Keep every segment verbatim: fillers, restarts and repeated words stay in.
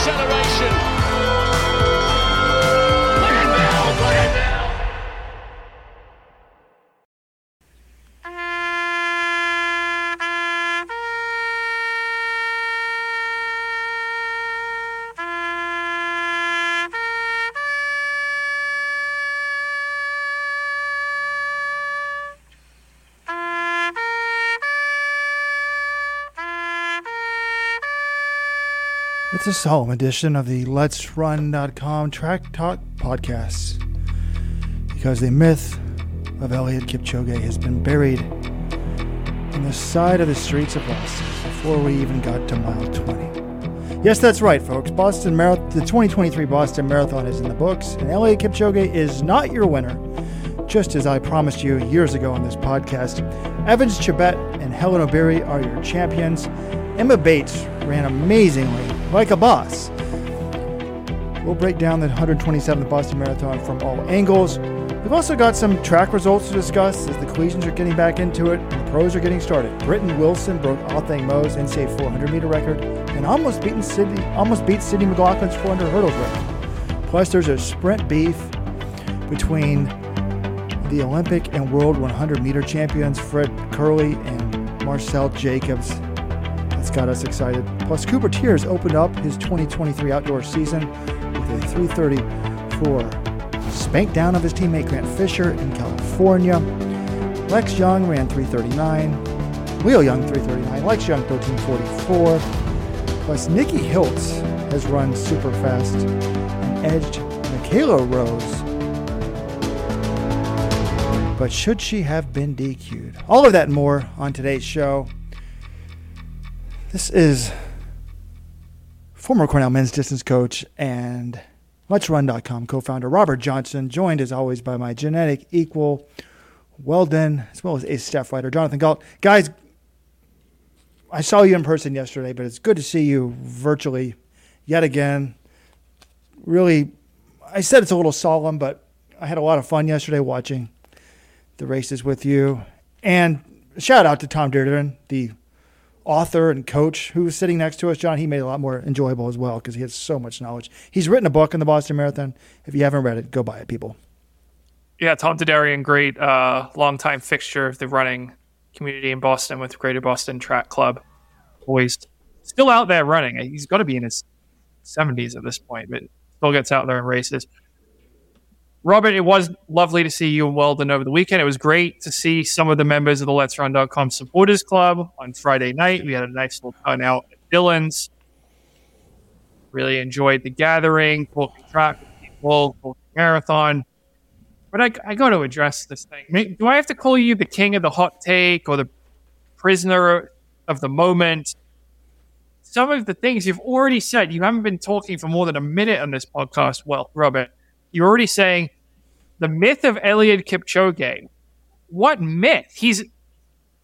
acceleration. Look at Bill, look at Bill. It's a solemn edition of the Let's Run dot com Track Talk Podcast, because the myth of Eliud Kipchoge has been buried on the side of the streets of Boston before we even got to mile twenty. Yes, that's right, folks. Boston Marathon, the twenty twenty-three Boston Marathon is in the books, and Eliud Kipchoge is not your winner, just as I promised you years ago on this podcast. Evans Chebet and Hellen Obiri are your champions. Emma Bates ran amazingly, like a boss. We'll break down the one hundred twenty-seventh Boston Marathon from all angles. We've also got some track results to discuss as the collegians are getting back into it and the pros are getting started. Britton Wilson broke Authang Mo's N C A A four hundred meter record and almost beaten Sydney, almost beat Sydney McLaughlin's four hundred hurdles record. Plus, there's a sprint beef between the Olympic and World one hundred meter champions Fred Kerley and Marcell Jacobs. That's got us excited. Plus, Cooper Teare opened up his twenty twenty-three outdoor season with a three thirty-four spank down of his teammate Grant Fisher in California. Lex Young ran three thirty-nine. Leo Young three thirty-nine. Lex Young thirteen forty-four. Plus, Nikki Hiltz has run super fast and edged Michaela Rose. But should she have been D Q'd? All of that and more on today's show. This is former Cornell men's distance coach and Let's Run dot com co-founder Robert Johnson, joined as always by my genetic equal, Weldon, as well as ace staff writer Jonathan Galt. Guys, I saw you in person yesterday, but it's good to see you virtually yet again. Really, I said it's a little solemn, but I had a lot of fun yesterday watching the races with you. And shout out to Tom Dearden, the author and coach who's sitting next to us. John, he made it a lot more enjoyable as well because he has so much knowledge. He's written a book on the Boston Marathon. If you haven't read it, go buy it, people. Yeah, Tom Derderian, great uh, longtime fixture of the running community in Boston with Greater Boston Track Club. Always still out there running. He's got to be in his seventies at this point, but still gets out there and races. Robert, it was lovely to see you and Weldon over the weekend. It was great to see some of the members of the Let's Run dot com Supporters Club on Friday night. We had a nice little turnout at Dillon's. Really enjoyed the gathering, talking track with people, talking marathon. But I, I got to address this thing. Do I have to call you the king of the hot take or the prisoner of the moment? Some of the things you've already said, you haven't been talking for more than a minute on this podcast. Well, Robert, you're already saying the myth of Eliud Kipchoge. What myth? He's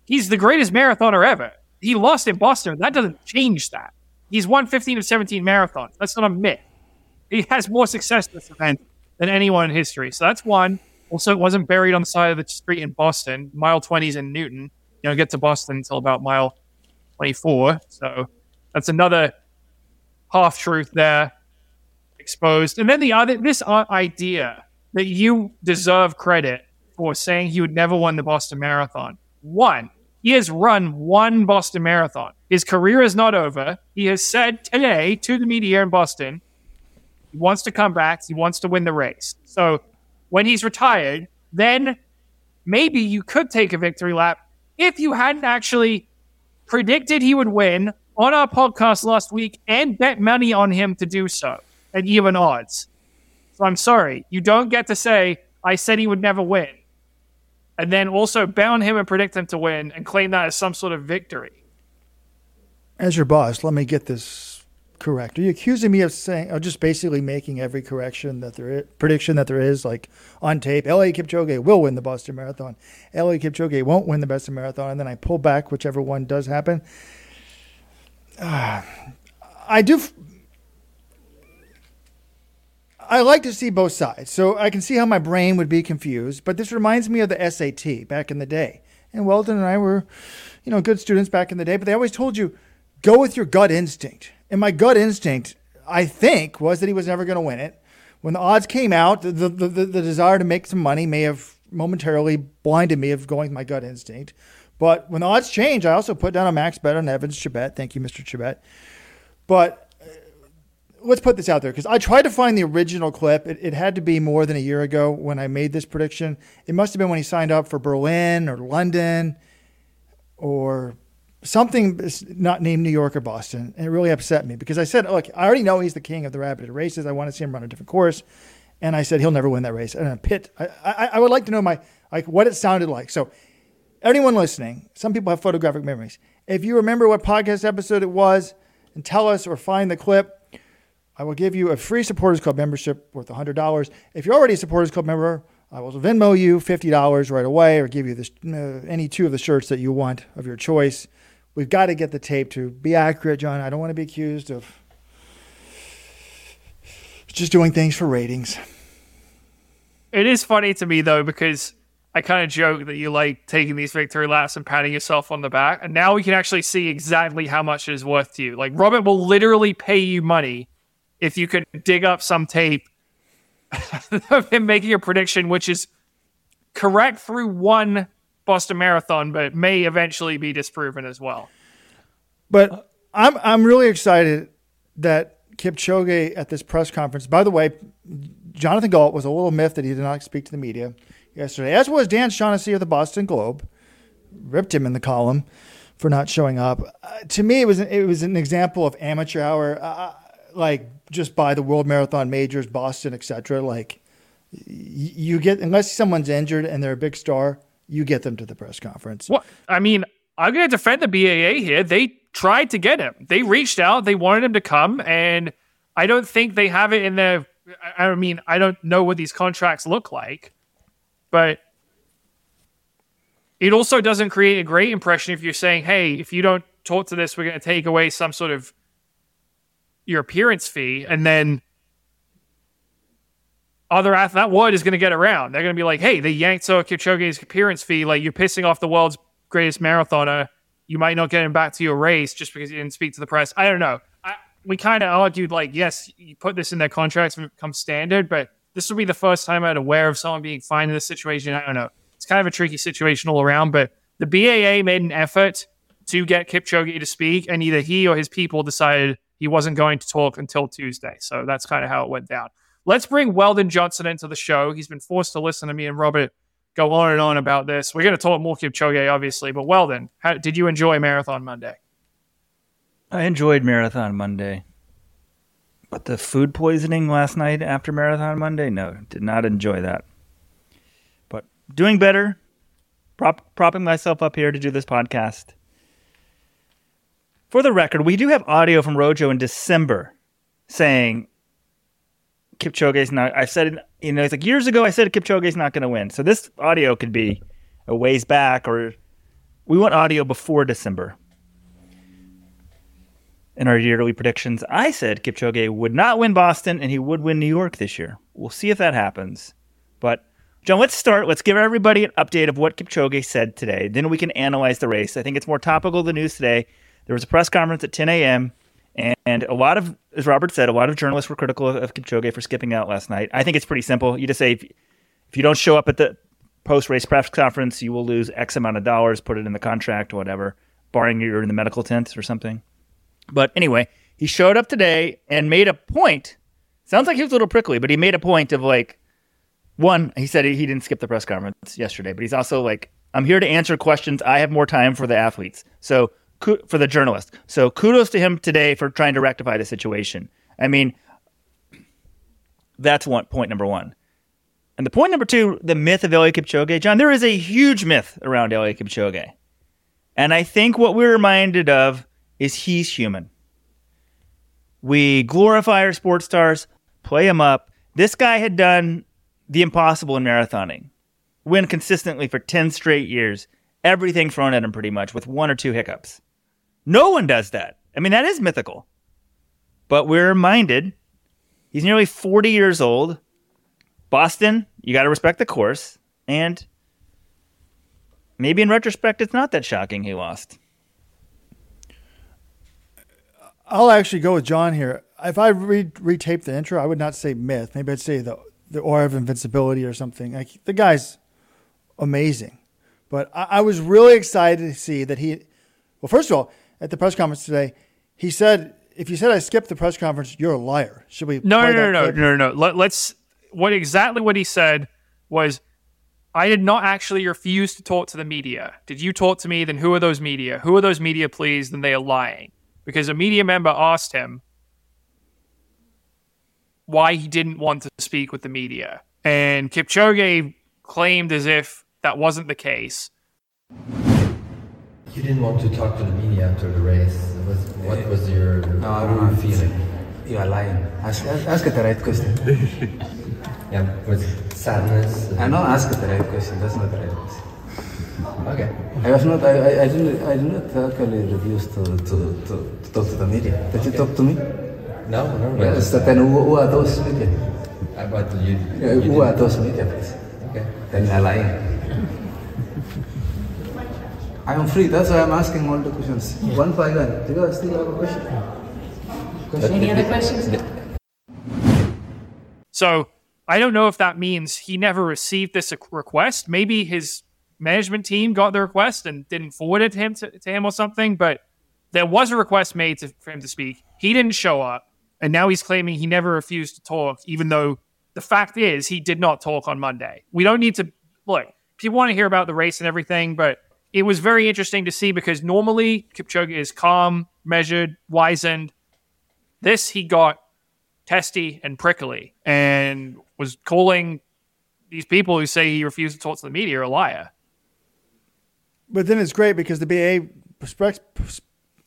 he's the greatest marathoner ever. He lost in Boston. That doesn't change that. He's won fifteen of seventeen marathons. That's not a myth. He has more success this event than anyone in history. So that's one. Also, it wasn't buried on the side of the street in Boston. Mile twenties in Newton. You don't get to Boston until about mile twenty-four. So that's another half truth there exposed. And then the other, this idea that you deserve credit for saying he would never won the Boston Marathon. One, he has run one Boston Marathon. His career is not over. He has said today to the media in Boston, he wants to come back. He wants to win the race. So when he's retired, then maybe you could take a victory lap. If you hadn't actually predicted he would win on our podcast last week and bet money on him to do so at even odds. So I'm sorry. You don't get to say, I said he would never win, and then also bound him and predict him to win and claim that as some sort of victory. As your boss, let me get this correct. Are you accusing me of saying, or just basically making every correction that there is, prediction that there is, like on tape, Eliud Kipchoge will win the Boston Marathon, Eliud Kipchoge won't win the Boston Marathon, and then I pull back whichever one does happen? Uh, I do... F- I like to see both sides, so I can see how my brain would be confused, but this reminds me of the S A T back in the day. And Weldon and I were, you know, good students back in the day, but they always told you, go with your gut instinct. And my gut instinct, I think, was that he was never going to win it. When the odds came out, the, the, the, the desire to make some money may have momentarily blinded me of going with my gut instinct. But when the odds changed, I also put down a max bet on Evans Chebet. Thank you, Mister Chebet. But uh, let's put this out there, because I tried to find the original clip. It, it had to be more than a year ago when I made this prediction. It must have been when he signed up for Berlin or London or something not named New York or Boston. And it really upset me because I said, look, I already know he's the king of the rapid races. I want to see him run a different course. And I said, he'll never win that race. And a pit. I, I, I would like to know my like what it sounded like. So anyone listening, some people have photographic memories. If you remember what podcast episode it was and tell us or find the clip, I will give you a free Supporters Club membership worth one hundred dollars. If you're already a Supporters Club member, I will Venmo you fifty dollars right away or give you this, uh, any two of the shirts that you want of your choice. We've got to get the tape to be accurate, John. I don't want to be accused of just doing things for ratings. It is funny to me, though, because I kind of joke that you like taking these victory laps and patting yourself on the back. And now we can actually see exactly how much it is worth to you. Like, Robert will literally pay you money if you could dig up some tape of him making a prediction, which is correct through one Boston Marathon, but may eventually be disproven as well. But I'm I'm really excited that Kipchoge at this press conference. By the way, Jonathan Galt was a little miffed that he did not speak to the media yesterday, as was Dan Shaughnessy of the Boston Globe. Ripped him in the column for not showing up. Uh, to me, it was an, it was an example of amateur hour, uh, like just by the World Marathon Majors, Boston, et cetera. Like y- you get unless someone's injured and they're a big star. You get them to the press conference. Well, I mean, I'm going to defend the B A A here. They tried to get him. They reached out. They wanted him to come, and I don't think they have it in their... I mean, I don't know what these contracts look like, but it also doesn't create a great impression if you're saying, hey, if you don't talk to this, we're going to take away some sort of your appearance fee, and then other athletes, that word is going to get around. They're going to be like, hey, they yanked Sarah Kipchoge's appearance fee. Like, you're pissing off the world's greatest marathoner. You might not get him back to your race just because you didn't speak to the press. I don't know. I, we kind of argued, like, yes, you put this in their contracts and it becomes standard, but this will be the first time I'm aware of someone being fined in this situation. I don't know. It's kind of a tricky situation all around, but the B A A made an effort to get Kipchoge to speak, and either he or his people decided he wasn't going to talk until Tuesday. So that's kind of how it went down. Let's bring Weldon Johnson into the show. He's been forced to listen to me and Robert go on and on about this. We're going to talk more Kipchoge, obviously, but Weldon, how, did you enjoy Marathon Monday? I enjoyed Marathon Monday, but the food poisoning last night after Marathon Monday, no, did not enjoy that. But doing better, prop, propping myself up here to do this podcast. For the record, we do have audio from Rojo in December saying Kipchoge's not, I said it, you know, it's like years ago I said Kipchoge's not going to win. So this audio could be a ways back, or we want audio before December. In our yearly predictions, I said Kipchoge would not win Boston and he would win New York this year. We'll see if that happens. But John, let's start. Let's give everybody an update of what Kipchoge said today. Then we can analyze the race. I think it's more topical than news today. There was a press conference at ten a.m. And a lot of, as Robert said, a lot of journalists were critical of, of Kipchoge for skipping out last night. I think it's pretty simple. You just say, if, if you don't show up at the post-race press conference, you will lose X amount of dollars, put it in the contract, whatever, barring you're in the medical tent or something. But anyway, he showed up today and made a point. Sounds like he was a little prickly, but he made a point of, like, one, he said he didn't skip the press conference yesterday, but he's also like, I'm here to answer questions. I have more time for the athletes. So, for the journalist. So kudos to him today for trying to rectify the situation. I mean, that's one point number one. And the point number two, the myth of Eliud Kipchoge. John, there is a huge myth around Eliud Kipchoge. And I think what we're reminded of is he's human. We glorify our sports stars, play him up. This guy had done the impossible in marathoning. Win consistently for ten straight years. Everything thrown at him pretty much with one or two hiccups. No one does that. I mean, that is mythical. But we're reminded he's nearly forty years old. Boston, you got to respect the course. And maybe in retrospect, it's not that shocking he lost. I'll actually go with John here. if I re retaped the intro, I would not say myth. Maybe I'd say the the aura of invincibility or something. Like, the guy's amazing. But I, I was really excited to see that he. Well, first of all, at the press conference today, he said, "If you said I skipped the press conference, you're a liar." Should we? No, no, no, no, no, no, no. Let, let's. What exactly what he said was, I did not actually refuse to talk to the media. Did you talk to me? Then who are those media? Who are those media, please? Then they are lying. Because a media member asked him why he didn't want to speak with the media. And Kipchoge claimed as if that wasn't the case. You didn't want to talk to the media after the race. Was, what was your, no, I don't know, feeling? You are lying. Ask, ask the right question. Yeah, with sadness. I don't ask the right question. That's not the right question. Okay. I was not. I. I didn't. I didn't actually refuse to to to, to talk to the media. Did okay. you talk to me? No, no. no yes. But then who, who are those media? About you. Yeah, you who didn't. Are those media, please? Okay. Then I lie. I am free. That's why I'm asking all the questions, yeah. one by one. Do you guys still have a question? question? Any other questions? So. I don't know if that means he never received this request. Maybe his management team got the request and didn't forward it to him, to, to him or something, but there was a request made to, for him to speak. He didn't show up, and now he's claiming he never refused to talk, even though the fact is he did not talk on Monday. We don't need to... Look, people want to hear about the race and everything, but it was very interesting to see because normally Kipchoge is calm, measured, wizened. This he got testy and prickly, and was calling these people who say he refused to talk to the media a liar. But then it's great because the B A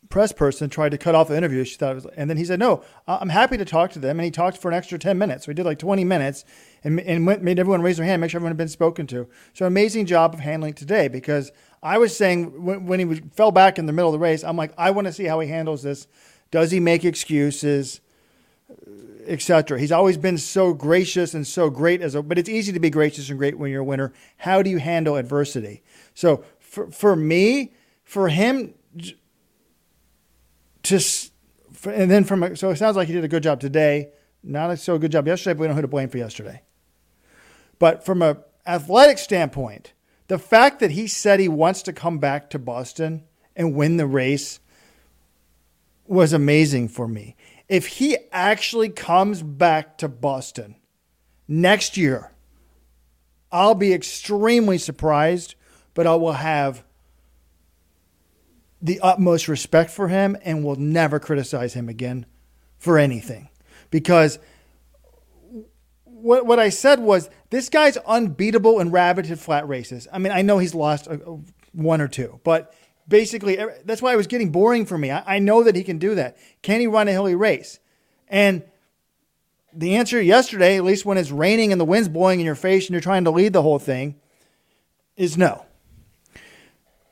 press person tried to cut off the interview. She thought it was, and then he said, "No, I'm happy to talk to them." And he talked for an extra ten minutes. So he did like twenty minutes, and and went, made everyone raise their hand, make sure everyone had been spoken to. So amazing job of handling today, because I was saying when, when he was, fell back in the middle of the race, I'm like, I want to see how he handles this. Does he make excuses? Etc. He's always been so gracious and so great as a, but it's easy to be gracious and great when you're a winner. How do you handle adversity? So for, for me, for him to, for, and then from, so it sounds like he did a good job today. Not a so good job yesterday, but we don't know who to blame for yesterday. But from a athletic standpoint, the fact that he said he wants to come back to Boston and win the race was amazing for me. If he actually comes back to Boston next year, I'll be extremely surprised, but I will have the utmost respect for him and will never criticize him again for anything. Because what what I said was, this guy's unbeatable in rabbited flat races. I mean, I know he's lost a, a, one or two, but... Basically, that's why it was getting boring for me. I, I know that he can do that. Can he run a hilly race? And the answer yesterday, at least when it's raining and the wind's blowing in your face and you're trying to lead the whole thing, is no.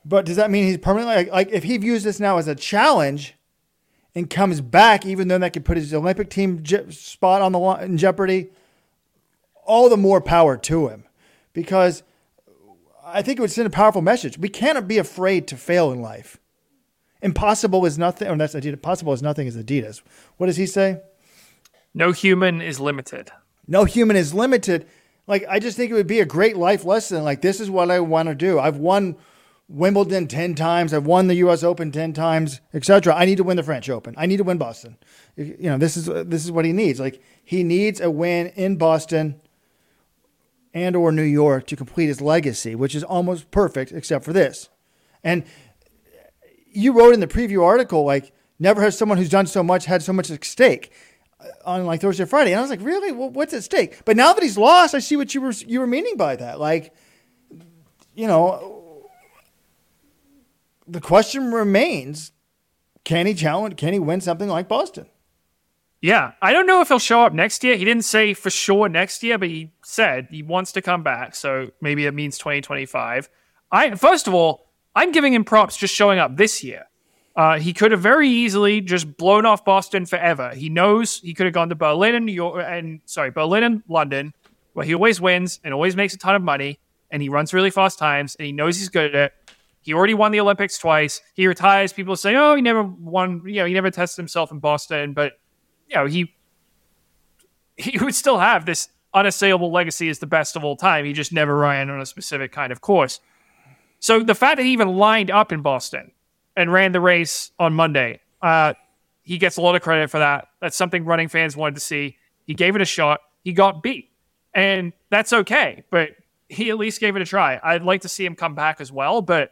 But does that mean he's permanently... Like, like if he views this now as a challenge and comes back, even though that could put his Olympic team je- spot on the in jeopardy, all the more power to him. Because... I think it would send a powerful message. We cannot be afraid to fail in life. Impossible is nothing. Oh, that's Adidas. Possible is nothing is Adidas. What does he say? No human is limited. No human is limited. Like, I just think it would be a great life lesson. Like, this is what I want to do. I've won Wimbledon ten times. I've won the U S Open ten times, et cetera. I need to win the French Open. I need to win Boston. You know, this is this is what he needs. Like, he needs a win in Boston and or New York to complete his legacy, which is almost perfect except for this. And you wrote in the preview article, like, never has someone who's done so much had so much at stake on like Thursday or Friday. And I was like, really? Well, what's at stake? But now that he's lost, I see what you were you were meaning by that. Like, you know, the question remains, can he challenge, can he win something like Boston? Yeah, I don't know if he'll show up next year. He didn't say for sure next year, but he said he wants to come back, so maybe it means twenty twenty-five. I First of all, I'm giving him props just showing up this year. Uh, he could have very easily just blown off Boston forever. He knows he could have gone to Berlin and New York, and sorry, Berlin and London, where he always wins and always makes a ton of money, and he runs really fast times, and he knows he's good at it. He already won the Olympics twice. He retires. People say, oh, he never won. You know, he never tested himself in Boston, but you know, he he would still have this unassailable legacy as the best of all time. He just never ran on a specific kind of course. So the fact that he even lined up in Boston and ran the race on Monday, uh, he gets a lot of credit for that. That's something running fans wanted to see. He gave it a shot. He got beat. And that's okay, but he at least gave it a try. I'd like to see him come back as well, but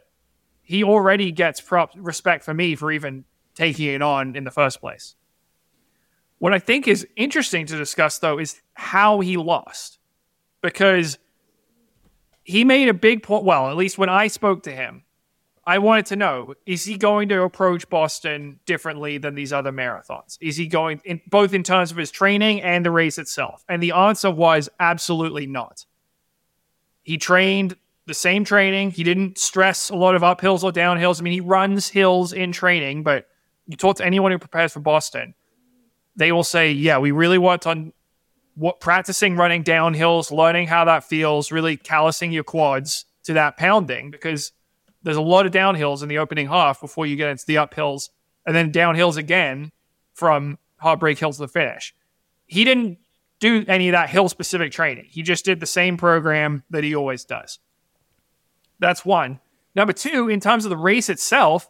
he already gets prop respect for me for even taking it on in the first place. What I think is interesting to discuss, though, is how he lost. Because he made a big point, well, at least when I spoke to him, I wanted to know, is he going to approach Boston differently than these other marathons? Is he going, in, both in terms of his training and the race itself? And the answer was absolutely not. He trained the same training. He didn't stress a lot of uphills or downhills. I mean, he runs hills in training, but you talk to anyone who prepares for Boston, they will say, yeah, we really worked on what, practicing running downhills, learning how that feels, really callousing your quads to that pounding, because there's a lot of downhills in the opening half before you get into the uphills, and then downhills again from Heartbreak Hill to the finish. He didn't do any of that hill-specific training. He just did the same program that he always does. That's one. Number two, in terms of the race itself,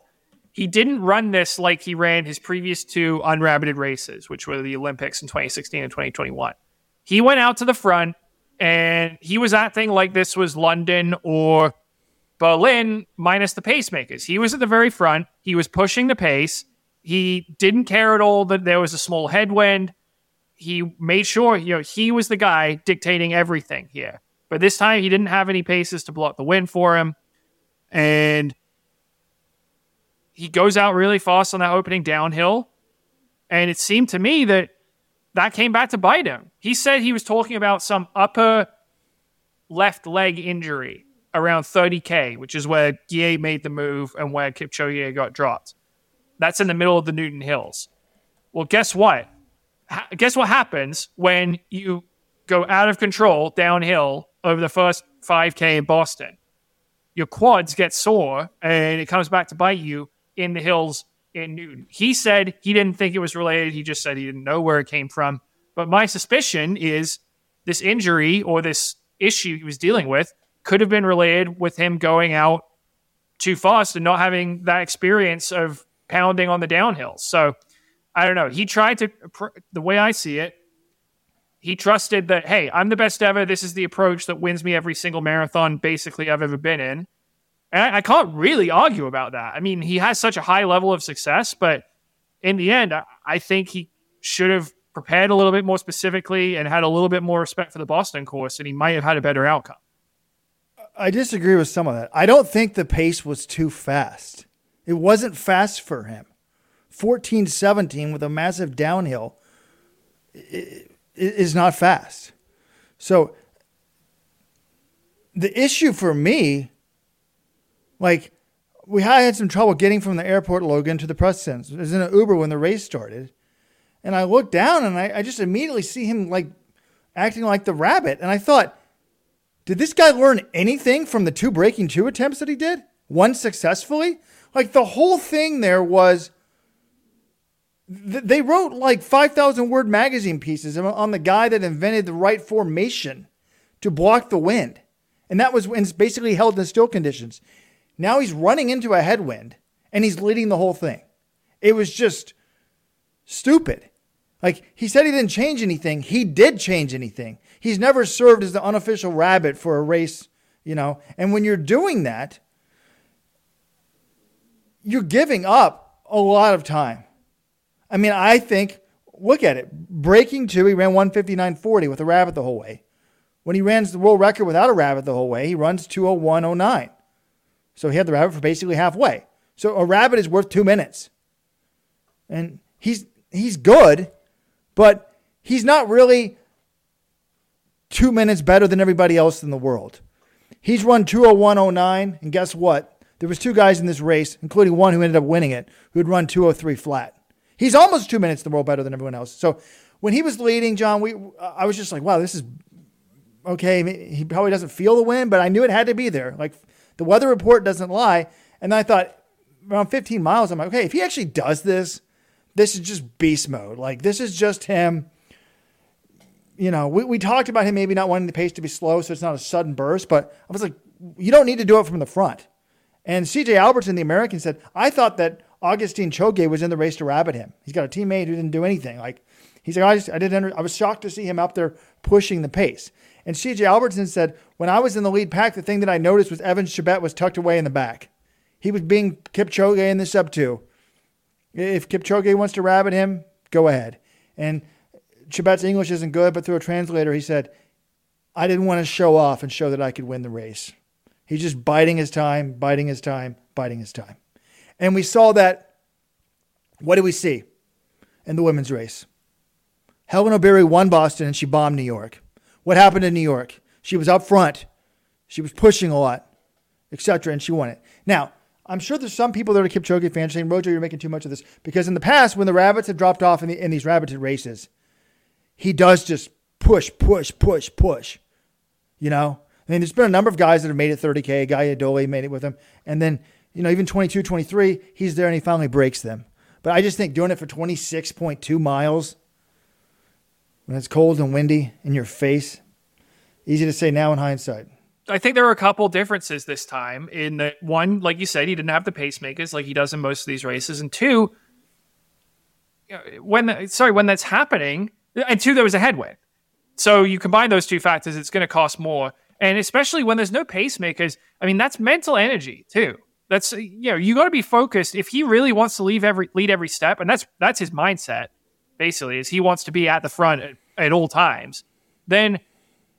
he didn't run this like he ran his previous two unrabbited races, which were the Olympics in twenty sixteen and twenty twenty-one. He went out to the front, and he was acting like this was London or Berlin minus the pacemakers. He was at the very front. He was pushing the pace. He didn't care at all that there was a small headwind. He made sure, you know, he was the guy dictating everything here. But this time, he didn't have any paces to block the wind for him. And he goes out really fast on that opening downhill. And it seemed to me that that came back to bite him. He said he was talking about some upper left leg injury around thirty K, which is where Guillet made the move and where Kipchoge got dropped. That's in the middle of the Newton Hills. Well, guess what? Ha- guess what happens when you go out of control downhill over the first five K in Boston? Your quads get sore, and it comes back to bite you in the hills in Newton. He said he didn't think it was related. He just said he didn't know where it came from. But my suspicion is this injury or this issue he was dealing with could have been related with him going out too fast and not having that experience of pounding on the downhills. So I don't know. He tried to, the way I see it, he trusted that, hey, I'm the best ever. This is the approach that wins me every single marathon basically I've ever been in. And I can't really argue about that. I mean, he has such a high level of success, but in the end, I think he should have prepared a little bit more specifically and had a little bit more respect for the Boston course, and he might have had a better outcome. I disagree with some of that. I don't think the pace was too fast. It wasn't fast for him. fourteen seventeen with a massive downhill is not fast. So the issue for me, like, we had some trouble getting from the airport, Logan, to the press center. It was in an Uber when the race started. And I looked down, and I, I just immediately see him, like, acting like the rabbit. And I thought, did this guy learn anything from the two breaking two attempts that he did? One successfully? Like, the whole thing there was, th- they wrote, like, five thousand word magazine pieces on the guy that invented the right formation to block the wind. And that was when it's basically held in still conditions. Now he's running into a headwind, and he's leading the whole thing. It was just stupid. Like, he said he didn't change anything. He did change anything. He's never served as the unofficial rabbit for a race, you know. And when you're doing that, you're giving up a lot of time. I mean, I think, look at it. Breaking two, he ran one fifty-nine forty with a rabbit the whole way. When he runs the world record without a rabbit the whole way, he runs two oh one oh nine. So he had the rabbit for basically halfway. So a rabbit is worth two minutes. And he's he's good, but he's not really two minutes better than everybody else in the world. He's run two oh one oh nine, and guess what? There was two guys in this race, including one who ended up winning it, who had run two oh three flat. He's almost two minutes in the world better than everyone else. So when he was leading, John, we I was just like, wow, this is okay. He probably doesn't feel the wind, but I knew it had to be there. Like, the weather report doesn't lie. And I thought, around fifteen miles, I'm like, okay, if he actually does this, this is just beast mode. Like, this is just him. You know, we, we talked about him maybe not wanting the pace to be slow, so it's not a sudden burst, but I was like, you don't need to do it from the front. And C J Albertson, the American, said, I thought that Augustine Choge was in the race to rabbit him. He's got a teammate who didn't do anything. Like, he's like, I just, I didn't, I was shocked to see him out there pushing the pace. And C J Albertson said, when I was in the lead pack, the thing that I noticed was Evans Chebet was tucked away in the back. He was being Kipchoge in the sub two. If Kipchoge wants to rabbit him, go ahead. And Chebet's English isn't good, but through a translator, he said, I didn't want to show off and show that I could win the race. He's just biding his time, biding his time, biding his time. And we saw that. What do we see in the women's race? Hellen Obiri won Boston and she bombed New York. What happened in New York? She was up front. She was pushing a lot, et cetera, and she won it. Now, I'm sure there's some people that are Kipchoge fans saying, Rojo, you're making too much of this. Because in the past, when the rabbits have dropped off in, the, in these rabbited races, he does just push, push, push, push. You know? I mean, there's been a number of guys that have made it thirty K. Guy Adoli made it with him. And then, you know, even twenty-two, twenty-three, he's there and he finally breaks them. But I just think doing it for twenty-six point two miles when it's cold and windy in your face, easy to say now in hindsight. I think there were a couple differences this time in that, one, like you said, he didn't have the pacemakers like he does in most of these races. And two, when sorry, when that's happening, and two, there was a headwind. So you combine those two factors, it's going to cost more. And especially when there's no pacemakers, I mean, that's mental energy too. That's, you know, you got to be focused. If he really wants to leave every lead every step, and that's that's his mindset, basically, is he wants to be at the front at, at all times, then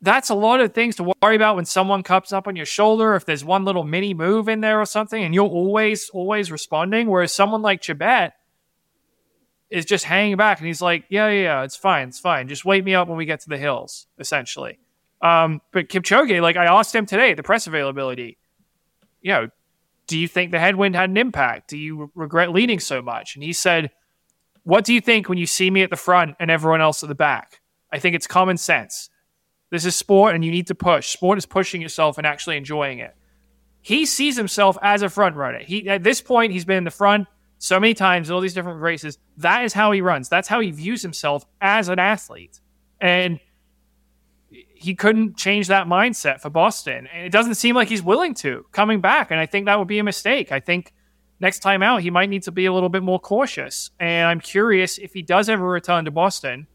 that's a lot of things to worry about when someone comes up on your shoulder, if there's one little mini move in there or something, and you're always, always responding. Whereas someone like Chebet is just hanging back and he's like, yeah, yeah, yeah, it's fine, it's fine. Just wake me up when we get to the hills, essentially. Um, but Kipchoge, like I asked him today, the press availability, you know, do you think the headwind had an impact? Do you re- regret leading so much? And he said, what do you think when you see me at the front and everyone else at the back? I think it's common sense. This is sport and you need to push. Sport is pushing yourself and actually enjoying it. He sees himself as a front runner. He, at this point, he's been in the front so many times in all these different races. That is how he runs. That's how he views himself as an athlete. And he couldn't change that mindset for Boston. And it doesn't seem like he's willing to coming back. And I think that would be a mistake. I think next time out, he might need to be a little bit more cautious. And I'm curious if he does ever return to Boston,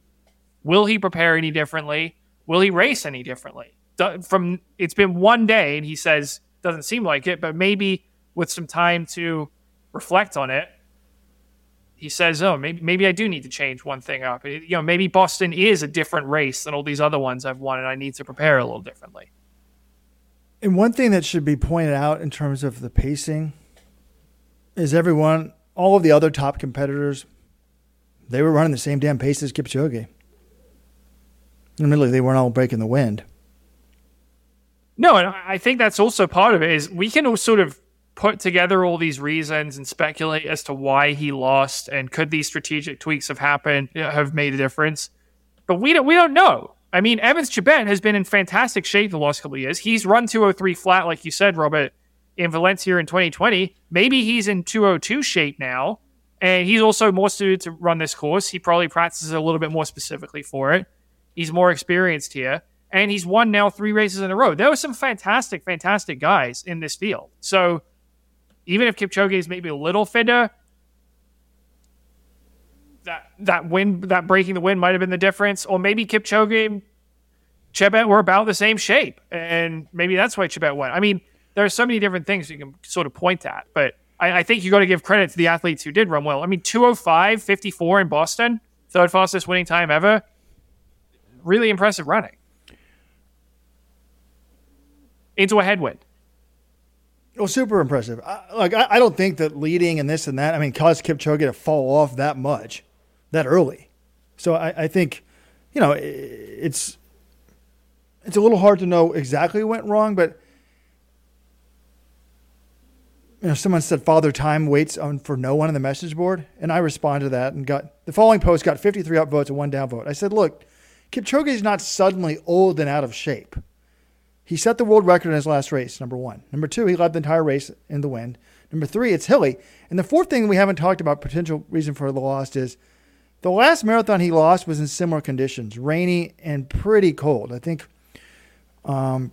will he prepare any differently? Will he race any differently? From it's been one day, and he says doesn't seem like it, but maybe with some time to reflect on it, he says, "Oh, maybe maybe I do need to change one thing up. You know, maybe Boston is a different race than all these other ones I've won, and I need to prepare a little differently." And one thing that should be pointed out in terms of the pacing is everyone, all of the other top competitors, they were running the same damn pace as Kipchoge. Admittedly, they weren't all breaking the wind. No, and I think that's also part of it is we can all sort of put together all these reasons and speculate as to why he lost and could these strategic tweaks have happened, have made a difference. But we don't we don't know. I mean, Evans Chebet has been in fantastic shape the last couple of years. He's run two oh three flat, like you said, Robert, in Valencia in twenty twenty. Maybe he's in two oh two shape now, and he's also more suited to run this course. He probably practices a little bit more specifically for it. He's more experienced here, and he's won now three races in a row. There were some fantastic, fantastic guys in this field. So even if Kipchoge is maybe a little fitter, that that win, that breaking the wind might have been the difference. Or maybe Kipchoge and Chebet were about the same shape, and maybe that's why Chebet won. I mean, there are so many different things you can sort of point at, but I, I think you got to give credit to the athletes who did run well. I mean, two oh five fifty-four in Boston, third fastest winning time ever. Really impressive running into a headwind. Well, super impressive. I, like I, I don't think that leading and this and that, I mean, caused Kipchoge to fall off that much, that early. So I, I think, you know, it, it's it's a little hard to know exactly what went wrong, but you know, someone said "Father Time waits on for no one" in the message board, and I responded to that and got the following post got fifty-three upvotes and one downvote. I said, look. Kipchoge is not suddenly old and out of shape. He set the world record in his last race, number one. Number two, he led the entire race in the wind. Number three, it's hilly. And the fourth thing we haven't talked about, potential reason for the loss, is the last marathon he lost was in similar conditions, rainy and pretty cold. I think um,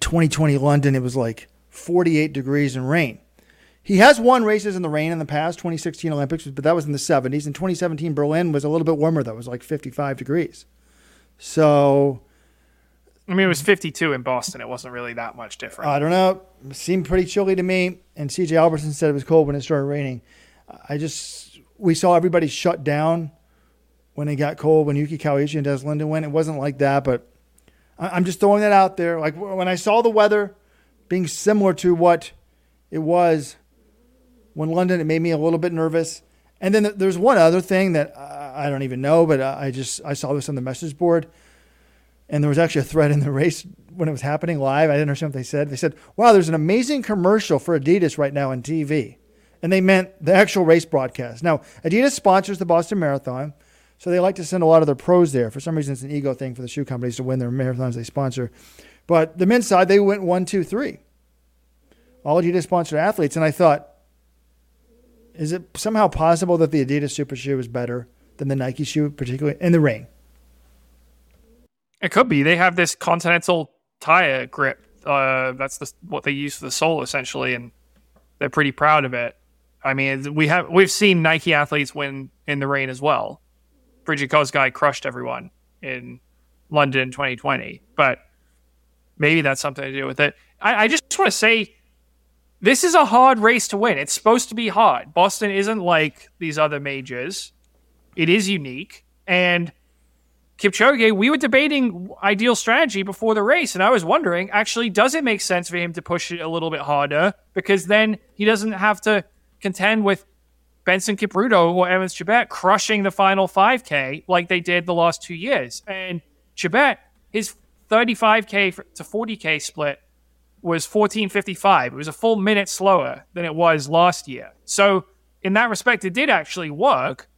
twenty twenty London, it was like forty-eight degrees and rain. He has won races in the rain in the past, twenty sixteen Olympics, but that was in the seventies. And twenty seventeen Berlin was a little bit warmer, though. It was like fifty-five degrees. So... I mean, it was fifty-two in Boston. It wasn't really that much different. I don't know. It seemed pretty chilly to me. And C J Albertson said it was cold when it started raining. I just, we saw everybody shut down when it got cold, when Yuki Kawauchi and Des Linden went. It wasn't like that, but I'm just throwing that out there. Like when I saw the weather being similar to what it was when London, it made me a little bit nervous. And then there's one other thing that I don't even know, but I just, I saw this on the message board. And there was actually a thread in the race when it was happening live. I didn't understand what they said. They said, wow, there's an amazing commercial for Adidas right now on T V. And they meant the actual race broadcast. Now, Adidas sponsors the Boston Marathon, so they like to send a lot of their pros there. For some reason, it's an ego thing for the shoe companies to win their marathons they sponsor. But the men's side, they went one, two, three. All Adidas-sponsored athletes. And I thought, is it somehow possible that the Adidas super shoe is better than the Nike shoe, particularly in the rain? It could be. They have this continental tire grip. Uh, that's the, what they use for the sole, essentially, and they're pretty proud of it. I mean, we have we've seen Nike athletes win in the rain as well. Bridget Kosgei crushed everyone in London twenty twenty, but maybe that's something to do with it. I, I just want to say, this is a hard race to win. It's supposed to be hard. Boston isn't like these other majors. It is unique, and Kipchoge, we were debating ideal strategy before the race, and I was wondering, actually, does it make sense for him to push it a little bit harder? Because then he doesn't have to contend with Benson Kipruto or Evans Chebet crushing the final five K like they did the last two years. And Chebet, his thirty-five K to forty K split was fourteen fifty-five. It was a full minute slower than it was last year. So in that respect, it did actually work.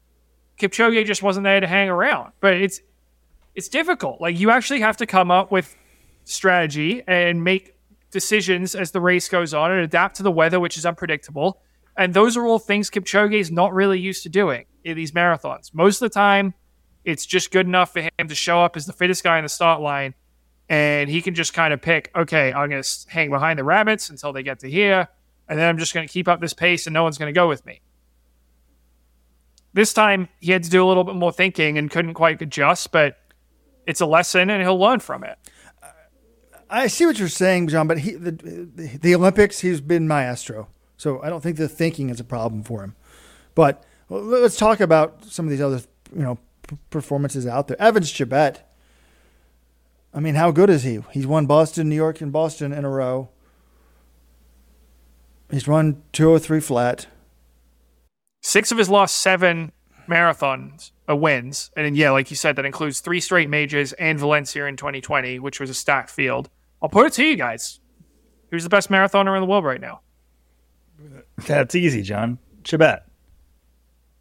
Kipchoge just wasn't there to hang around. But it's It's difficult. Like, you actually have to come up with strategy and make decisions as the race goes on and adapt to the weather, which is unpredictable. And those are all things Kipchoge is not really used to doing in these marathons. Most of the time, it's just good enough for him to show up as the fittest guy in the start line. And he can just kind of pick, okay, I'm going to hang behind the rabbits until they get to here. And then I'm just going to keep up this pace and no one's going to go with me. This time, he had to do a little bit more thinking and couldn't quite adjust, but it's a lesson, and he'll learn from it. I see what you're saying, John, but he, the, the the Olympics, he's been maestro, so I don't think the thinking is a problem for him. But let's talk about some of these other, you know, performances out there. Evans Chebet, I mean, how good is he? He's won Boston, New York, and Boston in a row. He's run two oh three flat. Six of his last seven marathons uh, wins, and then, yeah, like you said, that includes three straight majors and Valencia in twenty twenty, which was a stacked field. I'll put it to you guys, who's the best marathoner in the world right now? That's easy, John. Chebet.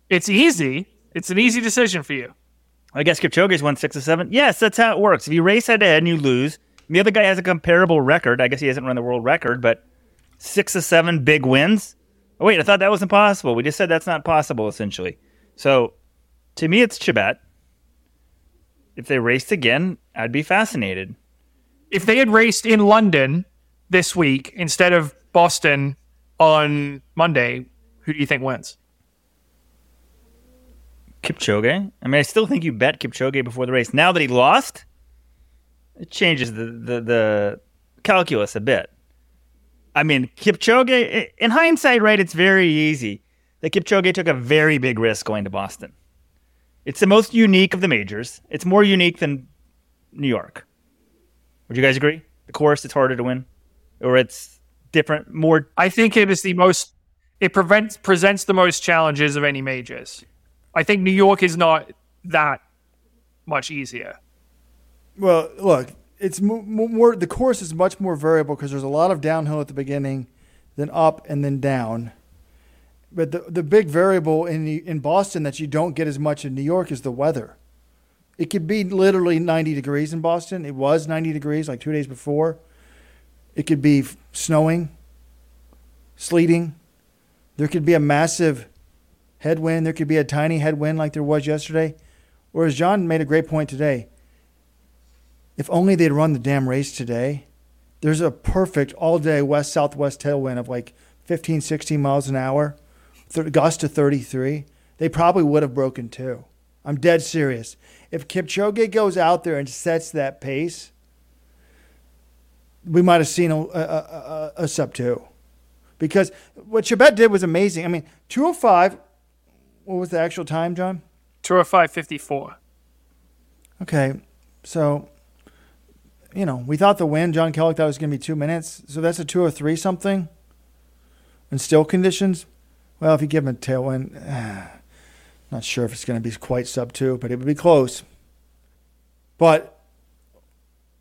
It's easy. It's an easy decision for you. I guess Kipchoge's won six or seven. Yes, that's how it works. If you race head to head and you lose, and the other guy has a comparable record. I guess he hasn't run the world record, but six or seven big wins. Oh wait, I thought that was impossible. We just said that's not possible, essentially. So, to me, it's Chebet. If they raced again, I'd be fascinated. If they had raced in London this week instead of Boston on Monday, who do you think wins? Kipchoge. I mean, I still think you bet Kipchoge before the race. Now that he lost, it changes the, the, the calculus a bit. I mean, Kipchoge, in hindsight, right, it's very easy. That Kipchoge took a very big risk going to Boston. It's the most unique of the majors. It's more unique than New York. Would you guys agree? The course, it's harder to win, or it's different, more. I think it is the most. It prevents presents the most challenges of any majors. I think New York is not that much easier. Well, look, it's more. more the course is much more variable because there's a lot of downhill at the beginning, then up and then down. But the the big variable in the, in Boston that you don't get as much in New York is the weather. It could be literally ninety degrees in Boston. It was ninety degrees like two days before. It could be snowing. sleeting. There could be a massive headwind. There could be a tiny headwind like there was yesterday. Or as John made a great point today, if only they'd run the damn race today. There's a perfect all-day west-southwest tailwind of like fifteen, sixteen miles an hour, gust to thirty-three. They probably would have broken two. I'm dead serious. If Kipchoge goes out there and sets that pace, we might have seen a, a, a, a sub two. Because what Chebet did was amazing. I mean, two oh five, what was the actual time, John? two oh five fifty-four. Okay, so... You know, we thought the win, John Kellick thought it was going to be two minutes. So that's a two or three something in still conditions. Well, if you give him a tailwind, eh, not sure if it's going to be quite sub two, but it would be close. But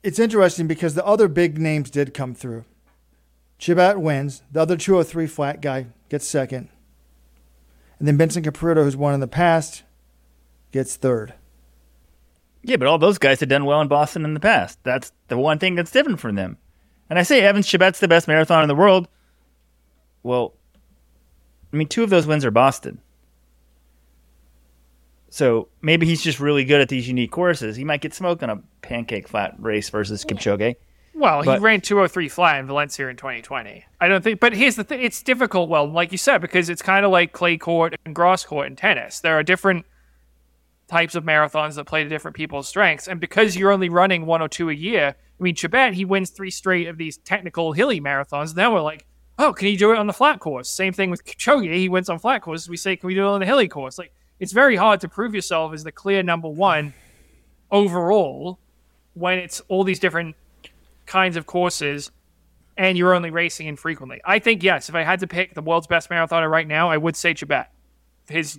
it's interesting because the other big names did come through. Chebet wins. The other two oh three flat guy gets second. And then Benson Caputo, who's won in the past, gets third. Yeah, but all those guys had done well in Boston in the past. That's the one thing that's different from them. And I say Evans Chebet's the best marathon in the world. Well, I mean, two of those wins are Boston. So maybe he's just really good at these unique courses. He might get smoked on a pancake flat race versus Kipchoge. Well, but, he ran two oh three flat in Valencia in twenty twenty. I don't think, but here's the thing. It's difficult, well, like you said, because it's kind of like clay court and grass court in tennis. There are different types of marathons that play to different people's strengths. And because you're only running one or two a year, I mean, Chebet, he wins three straight of these technical hilly marathons. Then we're like, oh, can he do it on the flat course? Same thing with Kipchoge. He wins on flat courses. We say, can we do it on the hilly course? Like, it's very hard to prove yourself as the clear number one overall when it's all these different kinds of courses and you're only racing infrequently. I think, yes, if I had to pick the world's best marathoner right now, I would say Chebet. His